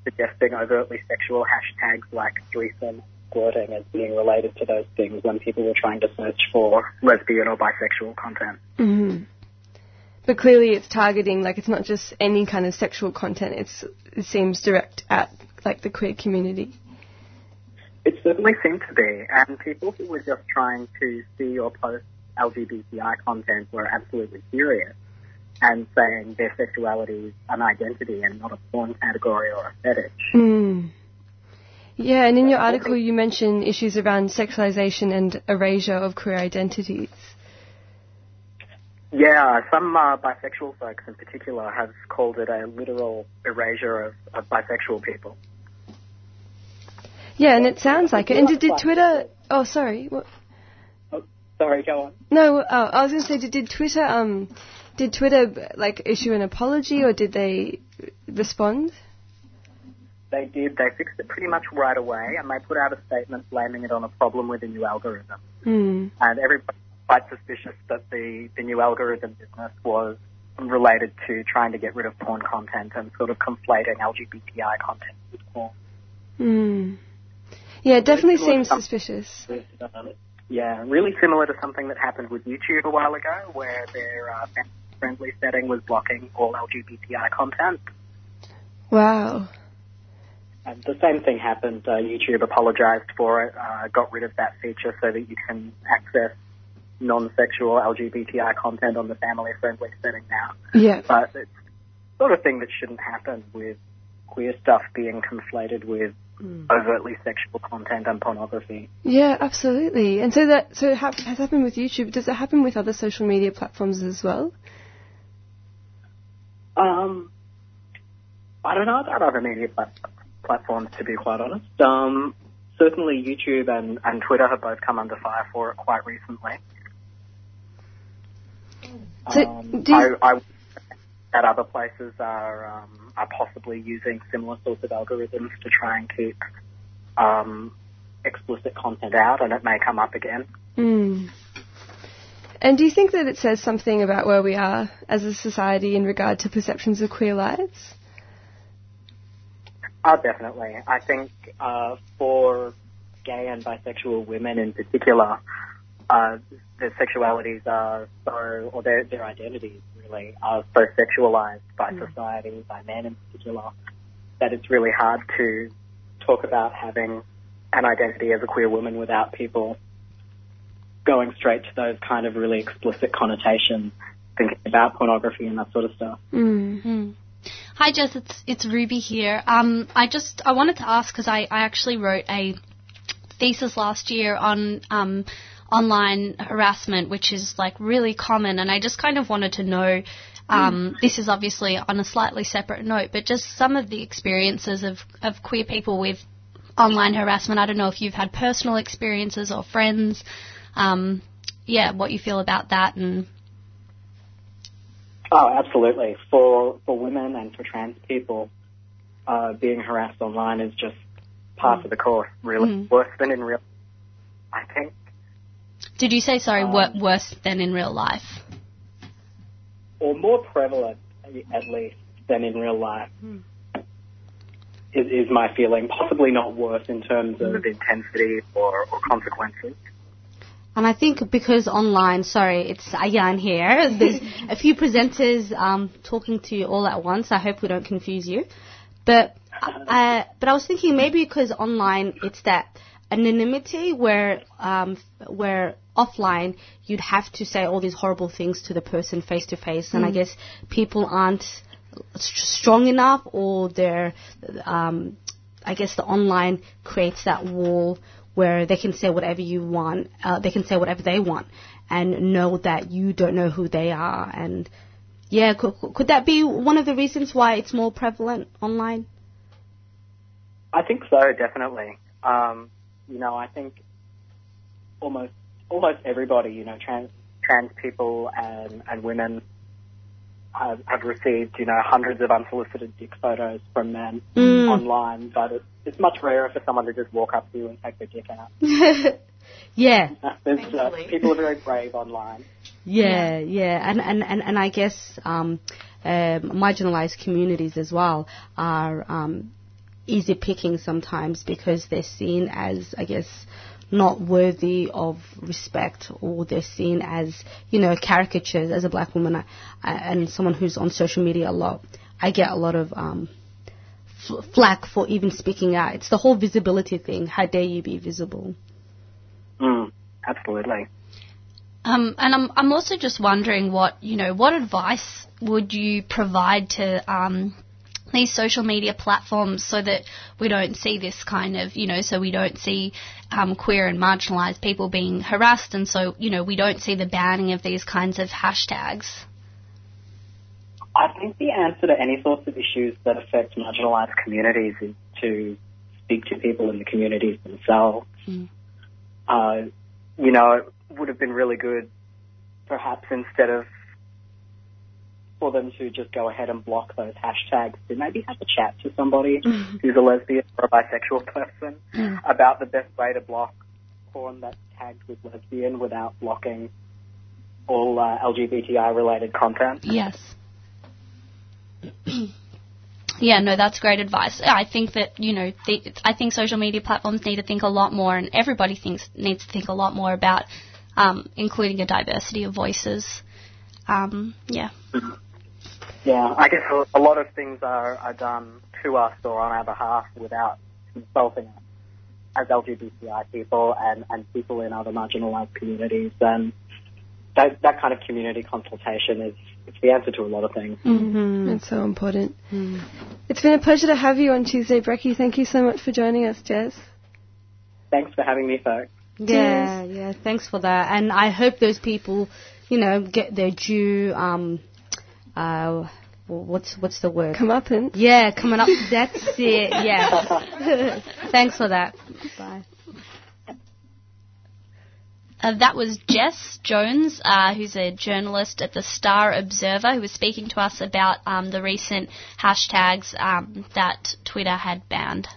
suggesting overtly sexual hashtags like threesome, squirting as being related to those things when people were trying to search for lesbian or bisexual content. Mm-hmm. But clearly it's targeting, like, it's not just any kind of sexual content. It seems direct at, like, the queer community. It certainly seemed to be, and people who were just trying to see or post LGBTI content were absolutely furious and saying their sexuality is an identity and not a porn category or a fetish. Mm. Yeah, and in your article you mention issues around sexualization and erasure of queer identities. Yeah, some bisexual folks in particular have called it a literal erasure of bisexual people. Yeah, and it sounds like it. And did Twitter... Oh, sorry. What? Oh, sorry, go on. No, I was going to say, did Twitter like, issue an apology, or did they respond? They did. They fixed it pretty much right away, and they put out a statement blaming it on a problem with the new algorithm. Mm. And everybody's quite suspicious that the new algorithm business was related to trying to get rid of porn content and sort of conflating LGBTI content with porn. Mm. Yeah, it definitely seems suspicious. Yeah, really similar to something that happened with YouTube a while ago, where their friendly setting was blocking all LGBTI content. Wow. And the same thing happened. YouTube apologised for it, got rid of that feature so that you can access non-sexual LGBTI content on the family-friendly setting now. Yeah. But it's the sort of thing that shouldn't happen, with queer stuff being conflated with overtly sexual content and pornography. Yeah, absolutely. And so it has happened with YouTube. Does it happen with other social media platforms as well? I don't know about other media platforms, to be quite honest. Certainly YouTube and Twitter have both come under fire for it quite recently. So I would say that other places are possibly using similar sorts of algorithms to try and keep explicit content out, and it may come up again. Mm. And do you think that it says something about where we are as a society in regard to perceptions of queer lives? Definitely. I think for gay and bisexual women in particular, their sexualities or their identities really are so sexualized by society, by men in particular, that it's really hard to talk about having an identity as a queer woman without people going straight to those kind of really explicit connotations, thinking about pornography and that sort of stuff. Mm-hmm. Hi Jess, it's Ruby here. I wanted to ask because I actually wrote a thesis last year on online harassment, which is like really common, and I just kind of wanted to know, this is obviously on a slightly separate note, but just some of the experiences of queer people with online harassment. I don't know if you've had personal experiences or friends, what you feel about that. And oh, absolutely. For women and for trans people, being harassed online is just part of the course, really. Worse than in real life, I think. Did you say, sorry, worse than in real life? Or more prevalent, at least, than in real life, is my feeling. Possibly not worse in terms of intensity or consequences. And I think because online, sorry, it's Ayan here, there's a few presenters talking to you all at once. I hope we don't confuse you. But I was thinking maybe because online it's that anonymity where offline you'd have to say all these horrible things to the person face to face, and I guess people aren't strong enough, or they're I guess the online creates that wall where they can say whatever you want, they can say whatever they want, and know that you don't know who they are. And yeah, could that be one of the reasons why it's more prevalent online? I think so, definitely. I think almost everybody, trans people and women have received, hundreds of unsolicited dick photos from men online, but it's much rarer for someone to just walk up to you and take their dick out. Yeah. People are very brave online. Yeah. And I guess marginalized communities as well are easy picking sometimes because they're seen as, I guess, not worthy of respect, or they're seen as, caricatures. As a black woman and someone who's on social media a lot, I get a lot of flack for even speaking out. It's the whole visibility thing. How dare you be visible? Absolutely. And I'm also just wondering what advice would you provide to these social media platforms so that we don't see this kind of, so we don't see queer and marginalised people being harassed, and so, we don't see the banning of these kinds of hashtags? I think the answer to any sorts of issues that affect marginalised communities is to speak to people in the communities themselves. It would have been really good, perhaps instead of for them to just go ahead and block those hashtags, to maybe have a chat to somebody who's a lesbian or a bisexual person about the best way to block porn that's tagged with lesbian without blocking all LGBTI-related content. Yes. Yeah, no, that's great advice. I think that, I think social media platforms need to think a lot more, and everybody needs to think a lot more about including a diversity of voices. Yeah, I guess a lot of things are done to us or on our behalf without consulting us as LGBTI people and people in other marginalised communities. And that kind of community consultation is the answer to a lot of things. Mm-hmm. It's so important. It's been a pleasure to have you on Tuesday, Brekkie. Thank you so much for joining us, Jess. Thanks for having me, folks. Yeah, thanks for that. And I hope those people, get their due, what's the word? Comeuppance. Yeah, coming up. That's it, yeah. Thanks for that. Bye. That was Jess Jones, who's a journalist at the Star Observer, who was speaking to us about the recent hashtags that Twitter had banned.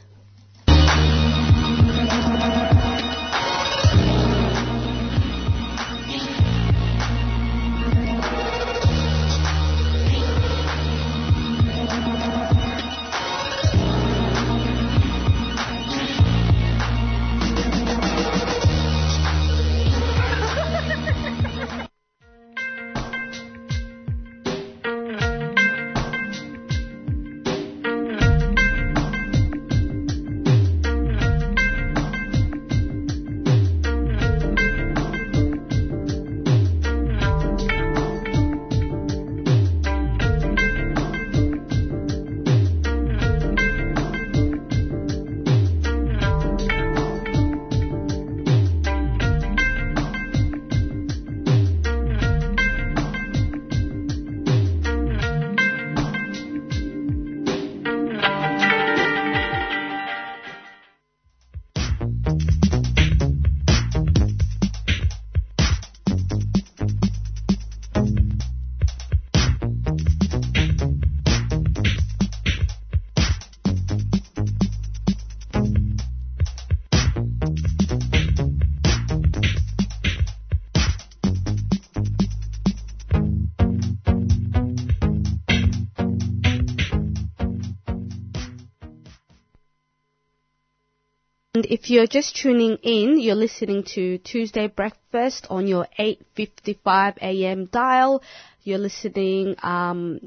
if you're just tuning in, you're listening to Tuesday Breakfast on your 8:55 a.m. dial. You're listening to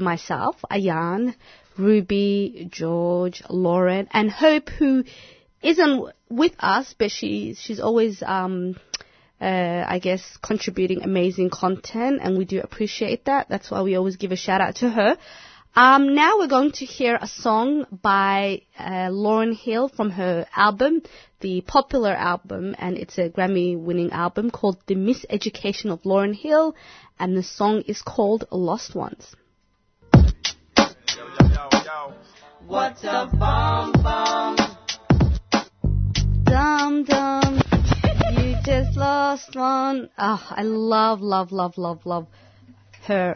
myself, Ayan, Ruby, George, Lauren, and Hope, who isn't with us, but she's always, I guess, contributing amazing content, and we do appreciate that. That's why we always give a shout out to her. Now we're going to hear a song by Lauryn Hill from her album, the popular album, and it's a Grammy-winning album called The Miseducation of Lauryn Hill, and the song is called Lost Ones. What's a bum bum? Dum dum, you just lost one. Oh, I love her.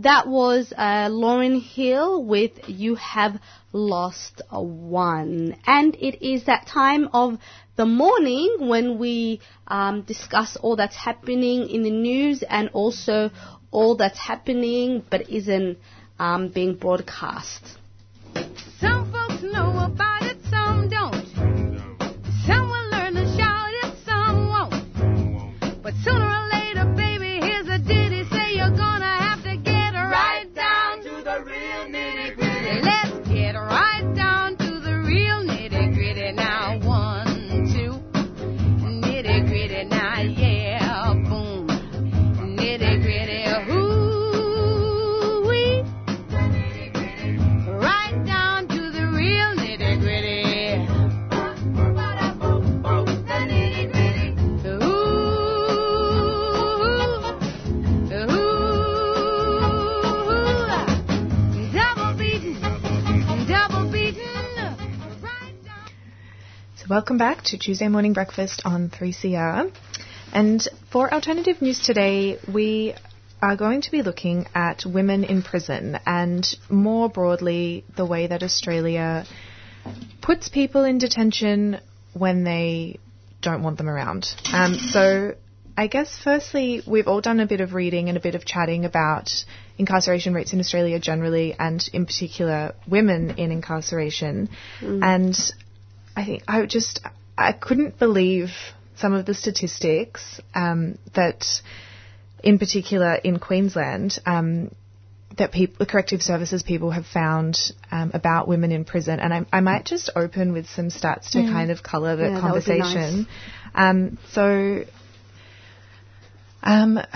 That was Lauryn Hill with You Have Lost One. And it is that time of the morning when we discuss all that's happening in the news and also all that's happening but isn't being broadcast. Some folks know about it, some don't. Some will learn to shout it, some won't. But sooner or later, baby, here's a ditty. Say you're gonna have to get right down to the real nitty-gritty. Let's get right down to the real nitty-gritty. Now, one, two, nitty-gritty. Now, yeah, boom, nitty-gritty. Welcome back to Tuesday Morning Breakfast on 3CR. And for Alternative News today, we are going to be looking at women in prison and more broadly the way that Australia puts people in detention when they don't want them around. So I guess firstly, we've all done a bit of reading and a bit of chatting about incarceration rates in Australia generally and in particular women in incarceration. And I think I couldn't believe some of the statistics that, in particular in Queensland, that the corrective services people have found about women in prison. And I might just open with some stats to kind of colour the conversation. That would be nice.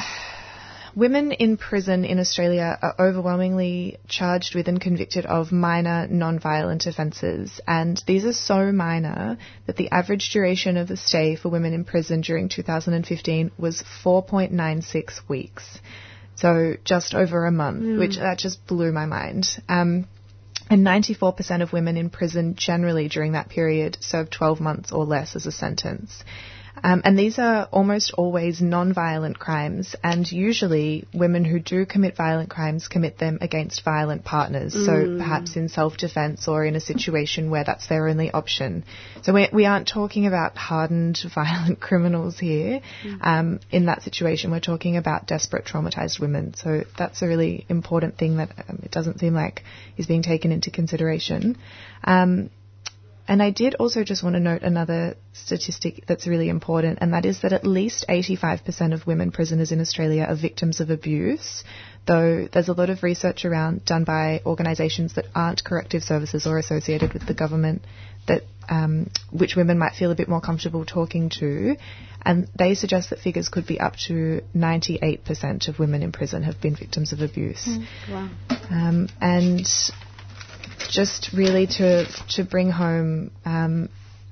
Women in prison in Australia are overwhelmingly charged with and convicted of minor non-violent offences, and these are so minor that the average duration of the stay for women in prison during 2015 was 4.96 weeks, so just over a month, which that just blew my mind. And 94% of women in prison generally during that period served 12 months or less as a sentence. And these are almost always non-violent crimes, and usually women who do commit violent crimes commit them against violent partners, so perhaps in self-defense or in a situation where that's their only option. So we aren't talking about hardened violent criminals here. In that situation, we're talking about desperate, traumatized women. So that's a really important thing that it doesn't seem like is being taken into consideration. And I did also just want to note another statistic that's really important, and that is that at least 85% of women prisoners in Australia are victims of abuse, though there's a lot of research around done by organisations that aren't corrective services or associated with the government that which women might feel a bit more comfortable talking to, and they suggest that figures could be up to 98% of women in prison have been victims of abuse. Wow. And just really to bring home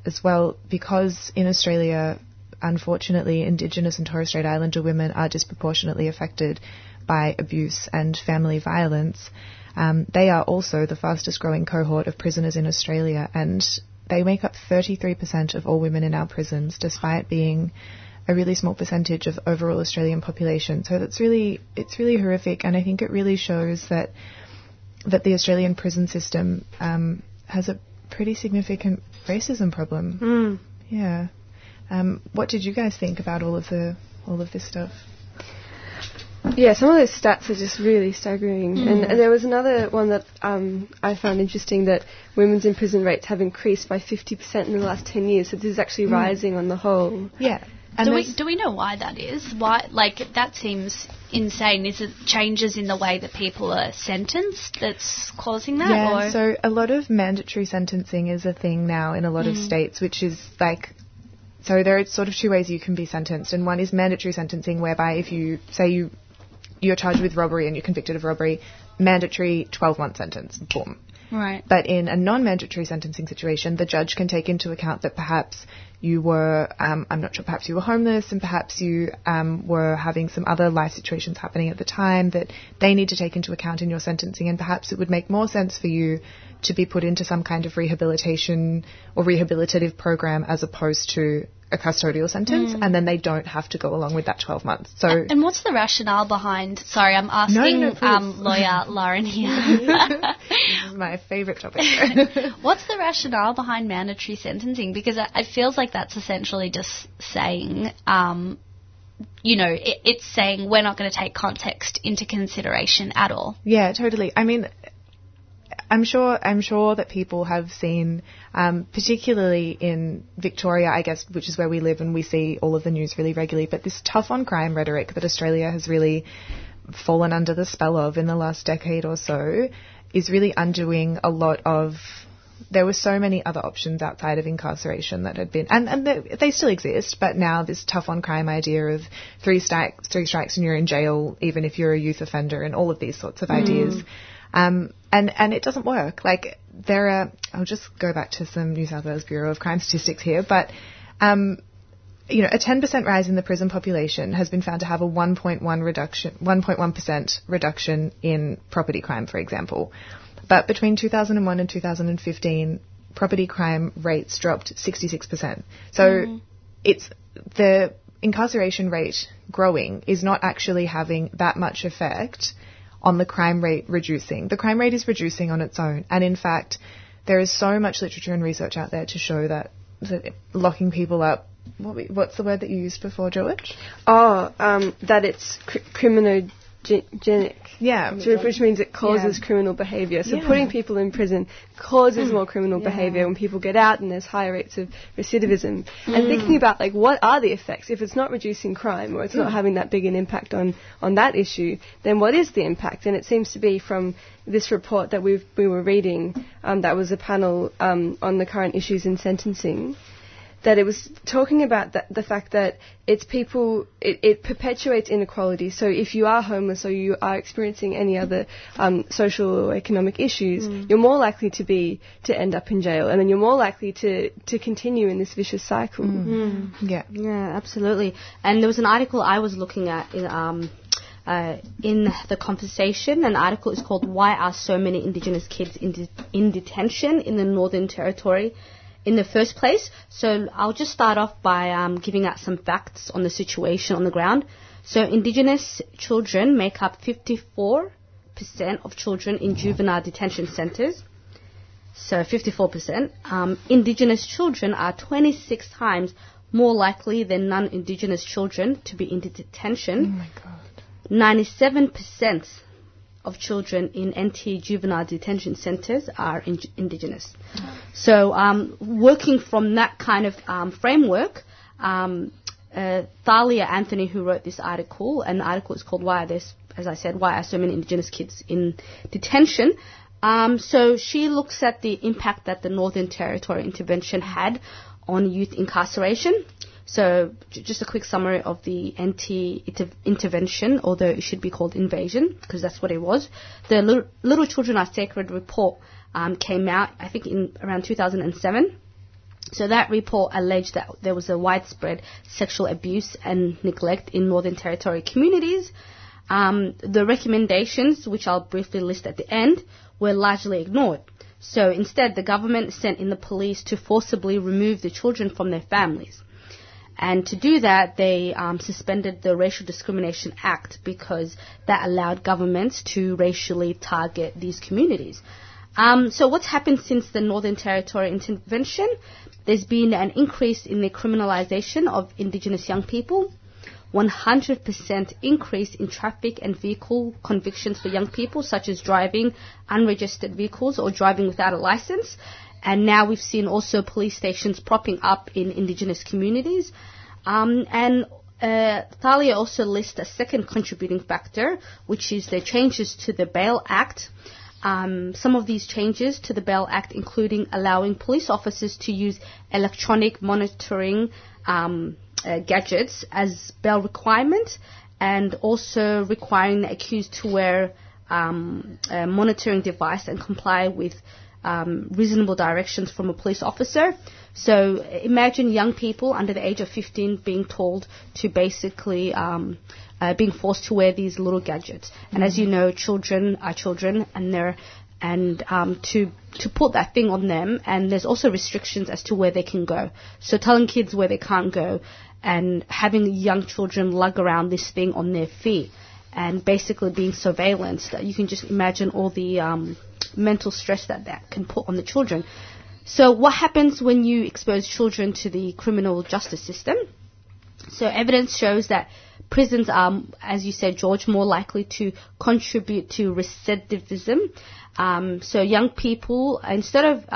as well, because in Australia, unfortunately, Indigenous and Torres Strait Islander women are disproportionately affected by abuse and family violence. They are also the fastest growing cohort of prisoners in Australia, and they make up 33% of all women in our prisons, despite being a really small percentage of overall Australian population. So it's really horrific, and I think it really shows that the Australian prison system has a pretty significant racism problem. Yeah. What did you guys think about all of this stuff? Yeah, some of those stats are just really staggering. Mm. And there was another one that I found interesting, that women's imprisonment rates have increased by 50% in the last 10 years. So this is actually rising on the whole. Yeah. And do we know why that is? Why, like, that seems insane. Is it changes in the way that people are sentenced that's causing that? Yeah, or? So a lot of mandatory sentencing is a thing now in a lot of states, which is like... So there are sort of two ways you can be sentenced, and one is mandatory sentencing, whereby if you say you're charged with robbery and you're convicted of robbery, mandatory 12-month sentence, boom. Right. But in a non-mandatory sentencing situation, the judge can take into account that perhaps you were, I'm not sure, perhaps you were homeless, and perhaps you were having some other life situations happening at the time that they need to take into account in your sentencing, and perhaps it would make more sense for you to be put into some kind of rehabilitation or rehabilitative program as opposed to a custodial sentence, and then they don't have to go along with that 12 months. So, and what's the rationale behind... Sorry, I'm asking lawyer Lauren here. This is my favourite topic. What's the rationale behind mandatory sentencing? Because it feels like that's essentially just saying, it's saying we're not going to take context into consideration at all. Yeah, totally. I mean... I'm sure that people have seen, particularly in Victoria, I guess, which is where we live and we see all of the news really regularly, but this tough on crime rhetoric that Australia has really fallen under the spell of in the last decade or so is really undoing a lot of... There were so many other options outside of incarceration that had been... And they still exist, but now this tough-on-crime idea of three strikes and you're in jail, even if you're a youth offender, and all of these sorts of ideas... And it doesn't work. Like, there are... I'll just go back to some New South Wales Bureau of Crime statistics here, but, a 10% rise in the prison population has been found to have a 1.1% reduction in property crime, for example. But between 2001 and 2015, property crime rates dropped 66%. So it's the incarceration rate growing is not actually having that much effect on the crime rate reducing. The crime rate is reducing on its own. And in fact, there is so much literature and research out there to show that locking people up, what's the word that you used before, George? Oh, that it's criminogenic. Yeah. Which means it causes criminal behaviour. So putting people in prison causes more criminal behaviour when people get out, and there's higher rates of recidivism. And thinking about, like, what are the effects? If it's not reducing crime, or it's not having that big an impact on that issue, then what is the impact? And it seems to be from this report that we were reading, that was a panel on the current issues in sentencing, that it was talking about the fact that it's people, it perpetuates inequality. So if you are homeless or you are experiencing any other social or economic issues, you're more likely to end up in jail, and then you're more likely to continue in this vicious cycle. Yeah. Yeah, absolutely. And there was an article I was looking at in The Conversation. An article is called "Why Are So Many Indigenous Kids in Detention in the Northern Territory in the First Place?" So I'll just start off by giving out some facts on the situation on the ground. So Indigenous children make up 54% of children in juvenile detention centres. So 54%. Indigenous children are 26 times more likely than non-Indigenous children to be in detention. Oh my God. 97% of children in NT juvenile detention centres are Indigenous. So working from that kind of framework, Thalia Anthony, who wrote this article, and the article is called Why Are So Many Indigenous Kids in Detention? So she looks at the impact that the Northern Territory intervention had on youth incarceration. So just a quick summary of the NT intervention, although it should be called invasion because that's what it was. The Little Children Are Sacred report came out, I think, in around 2007. So that report alleged that there was a widespread sexual abuse and neglect in Northern Territory communities. The recommendations, which I'll briefly list at the end, were largely ignored. So instead, the government sent in the police to forcibly remove the children from their families. And to do that, they suspended the Racial Discrimination Act because that allowed governments to racially target these communities. So what's happened since the Northern Territory intervention? There's been an increase in the criminalisation of Indigenous young people, 100% increase in traffic and vehicle convictions for young people, such as driving unregistered vehicles or driving without a license. And now we've seen also police stations propping up in indigenous communities. Thalia also lists a second contributing factor, which is the changes to the Bail Act. Some of these changes to the Bail Act, including allowing police officers to use electronic monitoring gadgets as bail requirement, and also requiring the accused to wear a monitoring device and comply with reasonable directions from a police officer. So imagine young people under the age of 15 being told to basically being forced to wear these little gadgets. Mm-hmm. And as you know, children are children, and to put that thing on them. And there's also restrictions as to where they can go. So telling kids where they can't go and having young children lug around this thing on their feet and basically being surveillanced. You can just imagine all the mental stress that can put on the children. So what happens when you expose children to the criminal justice system? So evidence shows that prisons are, as you said, George, more likely to contribute to recidivism. So young people, instead of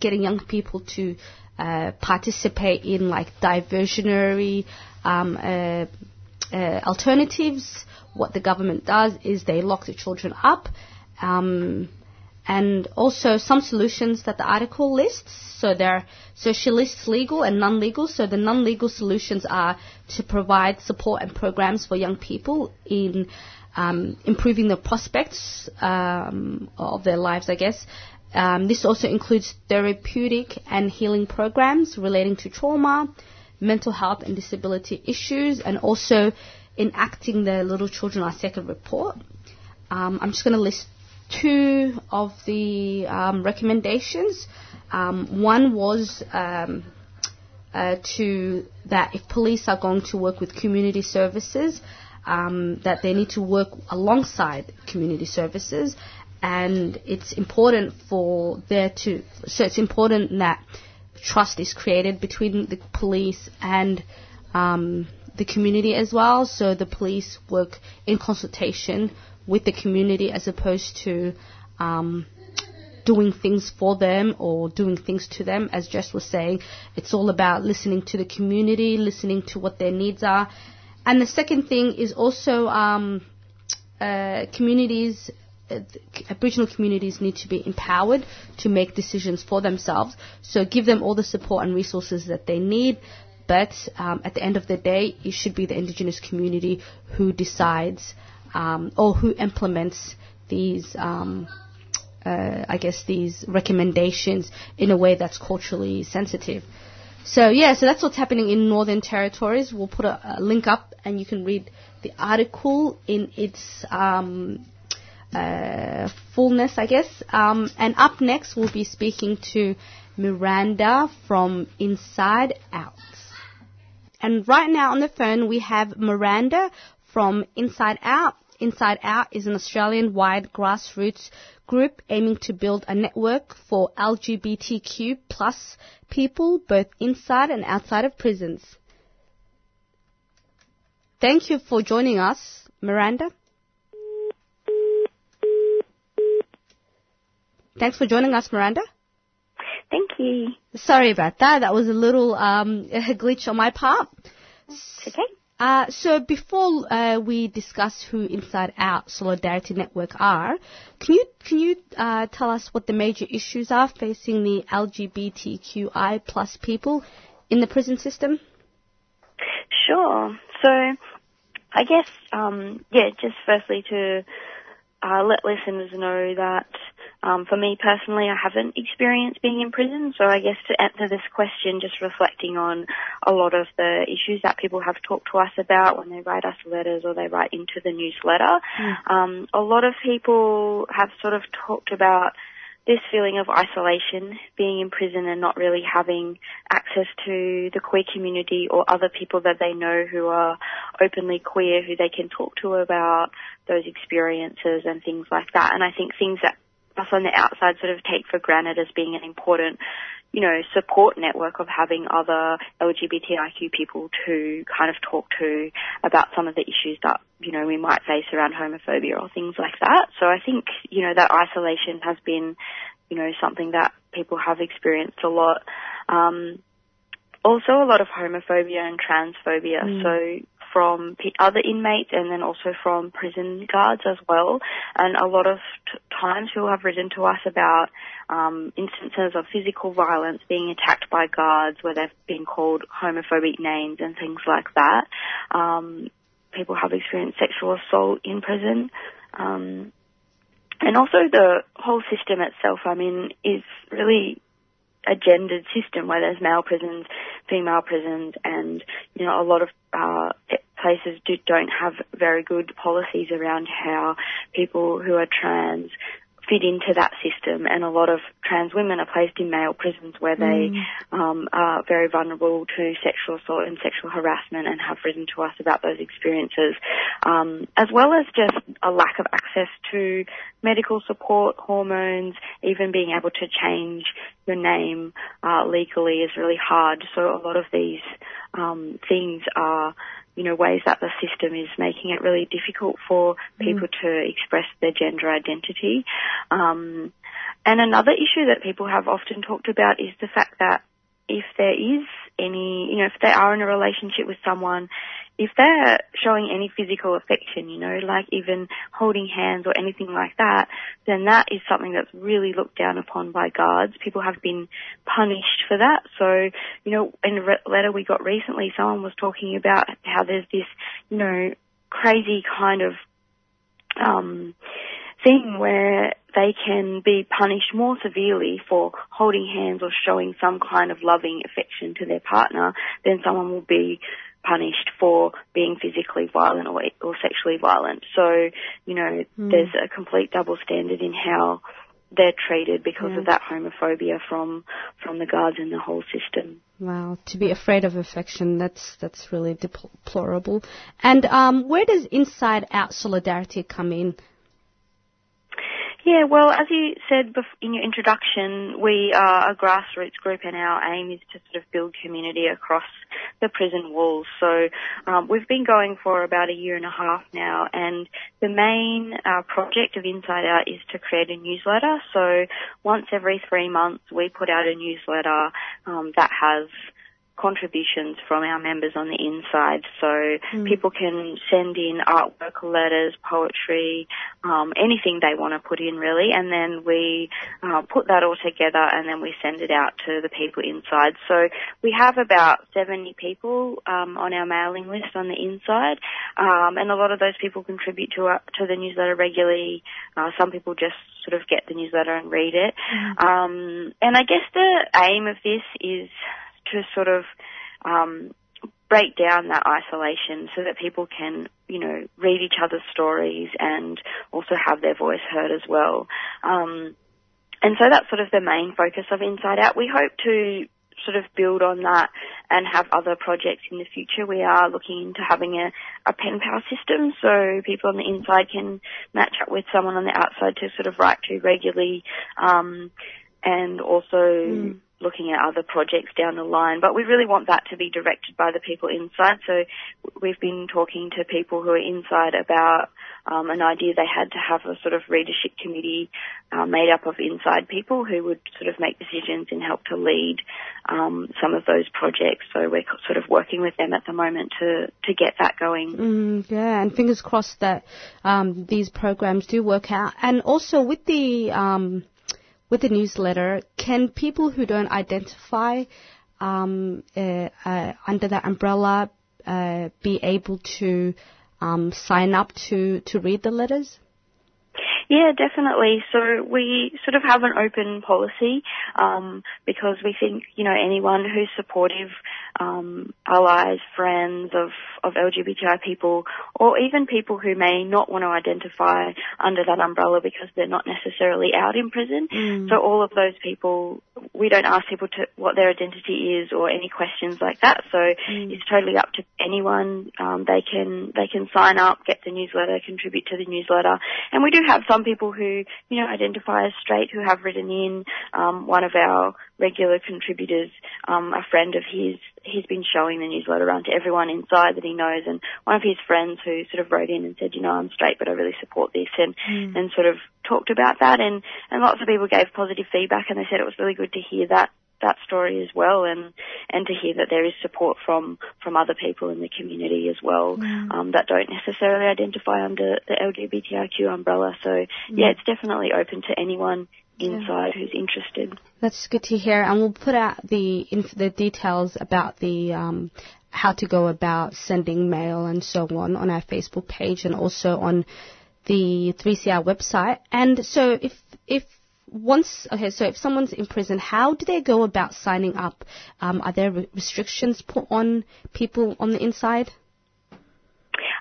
getting young people to participate in like diversionary alternatives, what the government does is they lock the children up. And also some solutions that the article lists. So she lists legal and non-legal. So the non-legal solutions are to provide support and programs for young people in improving the prospects of their lives, I guess. This also includes therapeutic and healing programs relating to trauma, mental health and disability issues, and also enacting the Little Children Are Second report. I'm just going to list two of the recommendations. One was that if police are going to work with community services, that they need to work alongside community services, and it's important that trust is created between the police and the community as well. So the police work in consultation with the community as opposed to doing things for them or doing things to them. As Jess was saying, it's all about listening to the community, listening to what their needs are. And the second thing is also communities, Aboriginal communities need to be empowered to make decisions for themselves. So give them all the support and resources that they need. But at the end of the day, it should be the Indigenous community who decides or who implements these, these recommendations in a way that's culturally sensitive. So that's what's happening in Northern Territories. We'll put a link up and you can read the article in its fullness, I guess. And up next, we'll be speaking to Miranda from Inside Out. And right now on the phone, we have Miranda from Inside Out. Inside Out is an Australian-wide grassroots group aiming to build a network for LGBTQ plus people, both inside and outside of prisons. Thank you for joining us, Miranda. Thanks for joining us, Miranda. Thank you. Sorry about that. That was a little glitch on my part. It's okay. So before we discuss who Inside Out Solidarity Network are, can you tell us what the major issues are facing the LGBTQI plus people in the prison system? Sure. So I guess, just firstly to let listeners know that for me personally, I haven't experienced being in prison, so I guess to answer this question, just reflecting on a lot of the issues that people have talked to us about when they write us letters or they write into the newsletter, a lot of people have sort of talked about this feeling of isolation, being in prison and not really having access to the queer community or other people that they know who are openly queer, who they can talk to about those experiences and things like that. And I think things that us on the outside sort of take for granted as being an important you know, support network of having other LGBTIQ people to kind of talk to about some of the issues that, you know, we might face around homophobia or things like that. So I think, you know, that isolation has been, you know, something that people have experienced a lot. Also a lot of homophobia and transphobia. So from other inmates and then also from prison guards as well. And a lot of times people have written to us about instances of physical violence, being attacked by guards where they've been called homophobic names and things like that. People have experienced sexual assault in prison. And also the whole system itself, I mean, is really a gendered system where there's male prisons, female prisons, and, you know, a lot of places don't have very good policies around how people who are trans fit into that system. And a lot of trans women are placed in male prisons where they are very vulnerable to sexual assault and sexual harassment, and have written to us about those experiences, as well as just a lack of access to medical support, hormones. Even being able to change your name legally is really hard. So a lot of these things are, you know, ways that the system is making it really difficult for people to express their gender identity. And another issue that people have often talked about is the fact that if there is any, you know, if they are in a relationship with someone, if they're showing any physical affection, you know, like even holding hands or anything like that, then that is something that's really looked down upon by guards. People have been punished for that. So, you know, in a letter we got recently, someone was talking about how there's this, you know, crazy kind of thing where they can be punished more severely for holding hands or showing some kind of loving affection to their partner than someone will be punished for being physically violent or sexually violent. So, you know, there's a complete double standard in how they're treated because of that homophobia from the guards and the whole system. Wow, to be afraid of affection, that's really deplorable. And where does inside-out solidarity come in? Yeah, well, as you said in your introduction, we are a grassroots group, and our aim is to sort of build community across the prison walls. So we've been going for about a year and a half now, and the main project of Inside Out is to create a newsletter. So once every 3 months, we put out a newsletter that has contributions from our members on the inside, so people can send in artwork, letters, poetry, anything they want to put in really, and then we put that all together and then we send it out to the people inside. So we have about 70 people on our mailing list on the inside, and a lot of those people contribute to the newsletter regularly. Some people just sort of get the newsletter and read it, and I guess the aim of this is to sort of break down that isolation so that people can, you know, read each other's stories and also have their voice heard as well. And so that's sort of the main focus of Inside Out. We hope to sort of build on that and have other projects in the future. We are looking into having a pen pal system, so people on the inside can match up with someone on the outside to sort of write to regularly, and also looking at other projects down the line. But we really want that to be directed by the people inside. So we've been talking to people who are inside about an idea they had to have a sort of readership committee made up of inside people who would sort of make decisions and help to lead some of those projects. So we're sort of working with them at the moment to get that going. Yeah, and fingers crossed that these programs do work out. And also with the with the newsletter, can people who don't identify under that umbrella be able to sign up to read the letters? Yeah, definitely. So we sort of have an open policy because we think, you know, anyone who's supportive, allies, friends of LGBTI people, or even people who may not want to identify under that umbrella because they're not necessarily out in prison. So all of those people, we don't ask people to what their identity is or any questions like that. So it's totally up to anyone. They can sign up, get the newsletter, contribute to the newsletter. And we do have some people who, you know, identify as straight who have written in. One of our regular contributors, a friend of his, he's been showing the newsletter around to everyone inside that he knows, and one of his friends who sort of wrote in and said, you know, I'm straight but I really support this, and sort of talked about that, and lots of people gave positive feedback, and they said it was really good to hear that story as well, and to hear that there is support from other people in the community as well, that don't necessarily identify under the LGBTIQ umbrella. So, yeah, it's definitely open to anyone inside who's interested. That's good to hear. And we'll put out the details about the how to go about sending mail and so on our Facebook page and also on the 3CR website. And so if someone's in prison, how do they go about signing up? Are there restrictions put on people on the inside?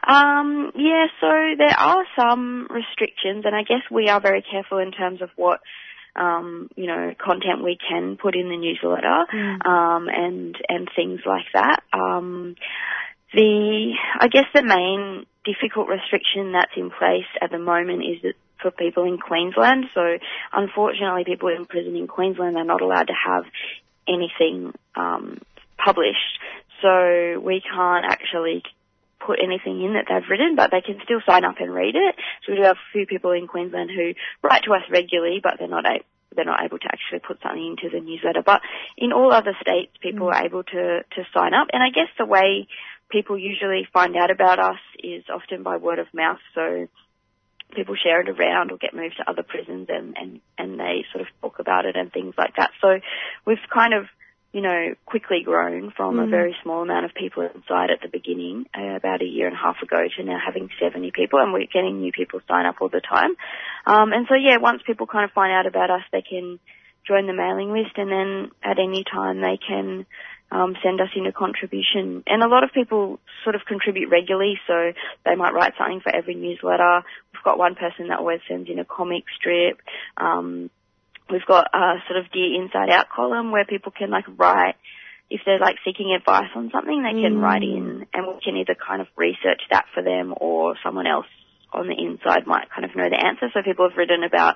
Yeah, so there are some restrictions, and I guess we are very careful in terms of what content we can put in the newsletter, and things like that. The main difficult restriction that's in place at the moment is that for people in Queensland. So unfortunately people in prison in Queensland are not allowed to have anything published. So we can't actually put anything in that they've written, but they can still sign up and read it. So we do have a few people in Queensland who write to us regularly, but they're not able to actually put something into the newsletter. But in all other states, people are able to sign up. And I guess the way people usually find out about us is often by word of mouth. So people share it around or get moved to other prisons and they sort of talk about it and things like that. So we've kind of, quickly grown from a very small amount of people inside at the beginning, about a year and a half ago, to now having 70 people, and we're getting new people sign up all the time. And so, yeah, once people kind of find out about us, they can join the mailing list, and then at any time they can send us in a contribution. And a lot of people sort of contribute regularly, so they might write something for every newsletter. We've got one person that always sends in a comic strip. We've got a sort of Dear Inside Out column where people can, write. If they're, seeking advice on something, they can write in, and we can either kind of research that for them, or someone else on the inside might kind of know the answer. So people have written about,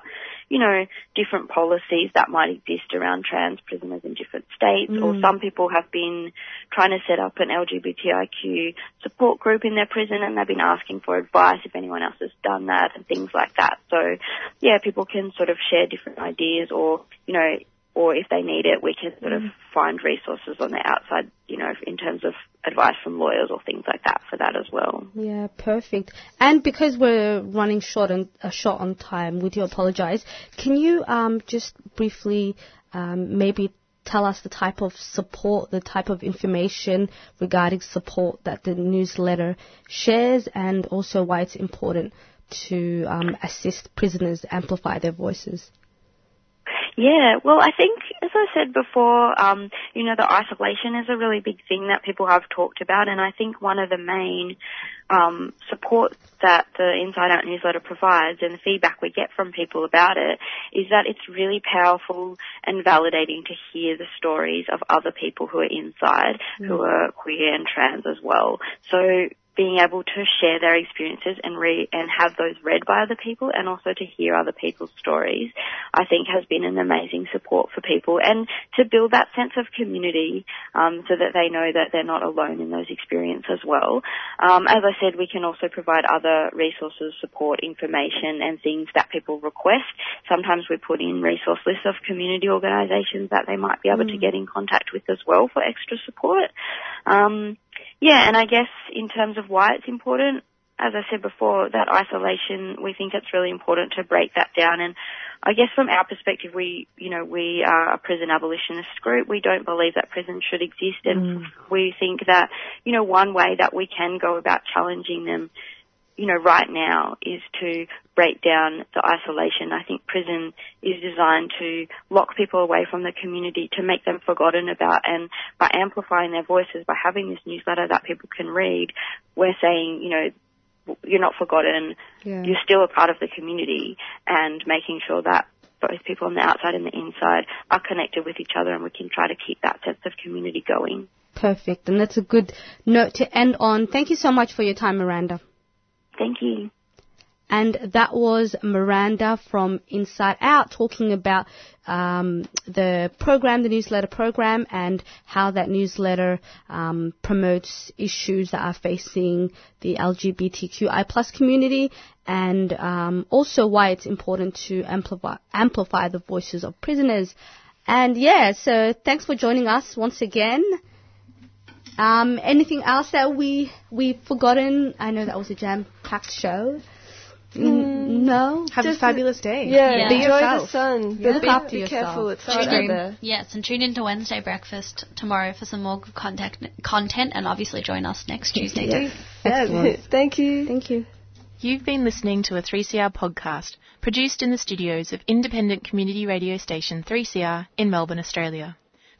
different policies that might exist around trans prisoners in different states, or some people have been trying to set up an LGBTIQ support group in their prison, and they've been asking for advice if anyone else has done that and things like that. So, yeah, people can sort of share different ideas, or, or if they need it, we can sort of find resources on the outside, in terms of advice from lawyers or things like that for that as well. Yeah, perfect. And because we're running short on time, we do apologise. Can you just briefly maybe tell us the type of support, the type of information regarding support that the newsletter shares, and also why it's important to assist prisoners amplify their voices? Yeah, well, I think, as I said before, the isolation is a really big thing that people have talked about, and I think one of the main support that the Inside Out newsletter provides, and the feedback we get from people about it, is that it's really powerful and validating to hear the stories of other people who are inside, who are queer and trans as well. So being able to share their experiences and have those read by other people, and also to hear other people's stories, I think has been an amazing support for people, and to build that sense of community, so that they know that they're not alone in those experiences as well. As I said, we can also provide other resources, support, information and things that people request. Sometimes we put in resource lists of community organisations that they might be able to get in contact with as well for extra support. Yeah, and I guess in terms of why it's important, as I said before, that isolation, we think it's really important to break that down. And I guess from our perspective, we are a prison abolitionist group. We don't believe that prison should exist, and we think that, one way that we can go about challenging them, right now, is to break down the isolation. I think prison is designed to lock people away from the community, to make them forgotten about, and by amplifying their voices, by having this newsletter that people can read, we're saying, you're not forgotten, you're still a part of the community, and making sure that both people on the outside and the inside are connected with each other, and we can try to keep that sense of community going. Perfect, and that's a good note to end on. Thank you so much for your time, Miranda. Thank you. And that was Miranda from Inside Out talking about the program, the newsletter program, and how that newsletter promotes issues that are facing the LGBTQI plus community, and also why it's important to amplify the voices of prisoners. And yeah, so thanks for joining us once again. Anything else that we've forgotten? I know that was a jam-packed show. No. Have a fabulous day. Yeah. Be enjoy the sun. Yeah. Look after yourself. Be careful. It's hot out there. Yes, and tune into Wednesday Breakfast tomorrow for some more content, and obviously join us next Tuesday too. Yes. Thank you. Thank you. You've been listening to a 3CR podcast produced in the studios of independent community radio station 3CR in Melbourne, Australia.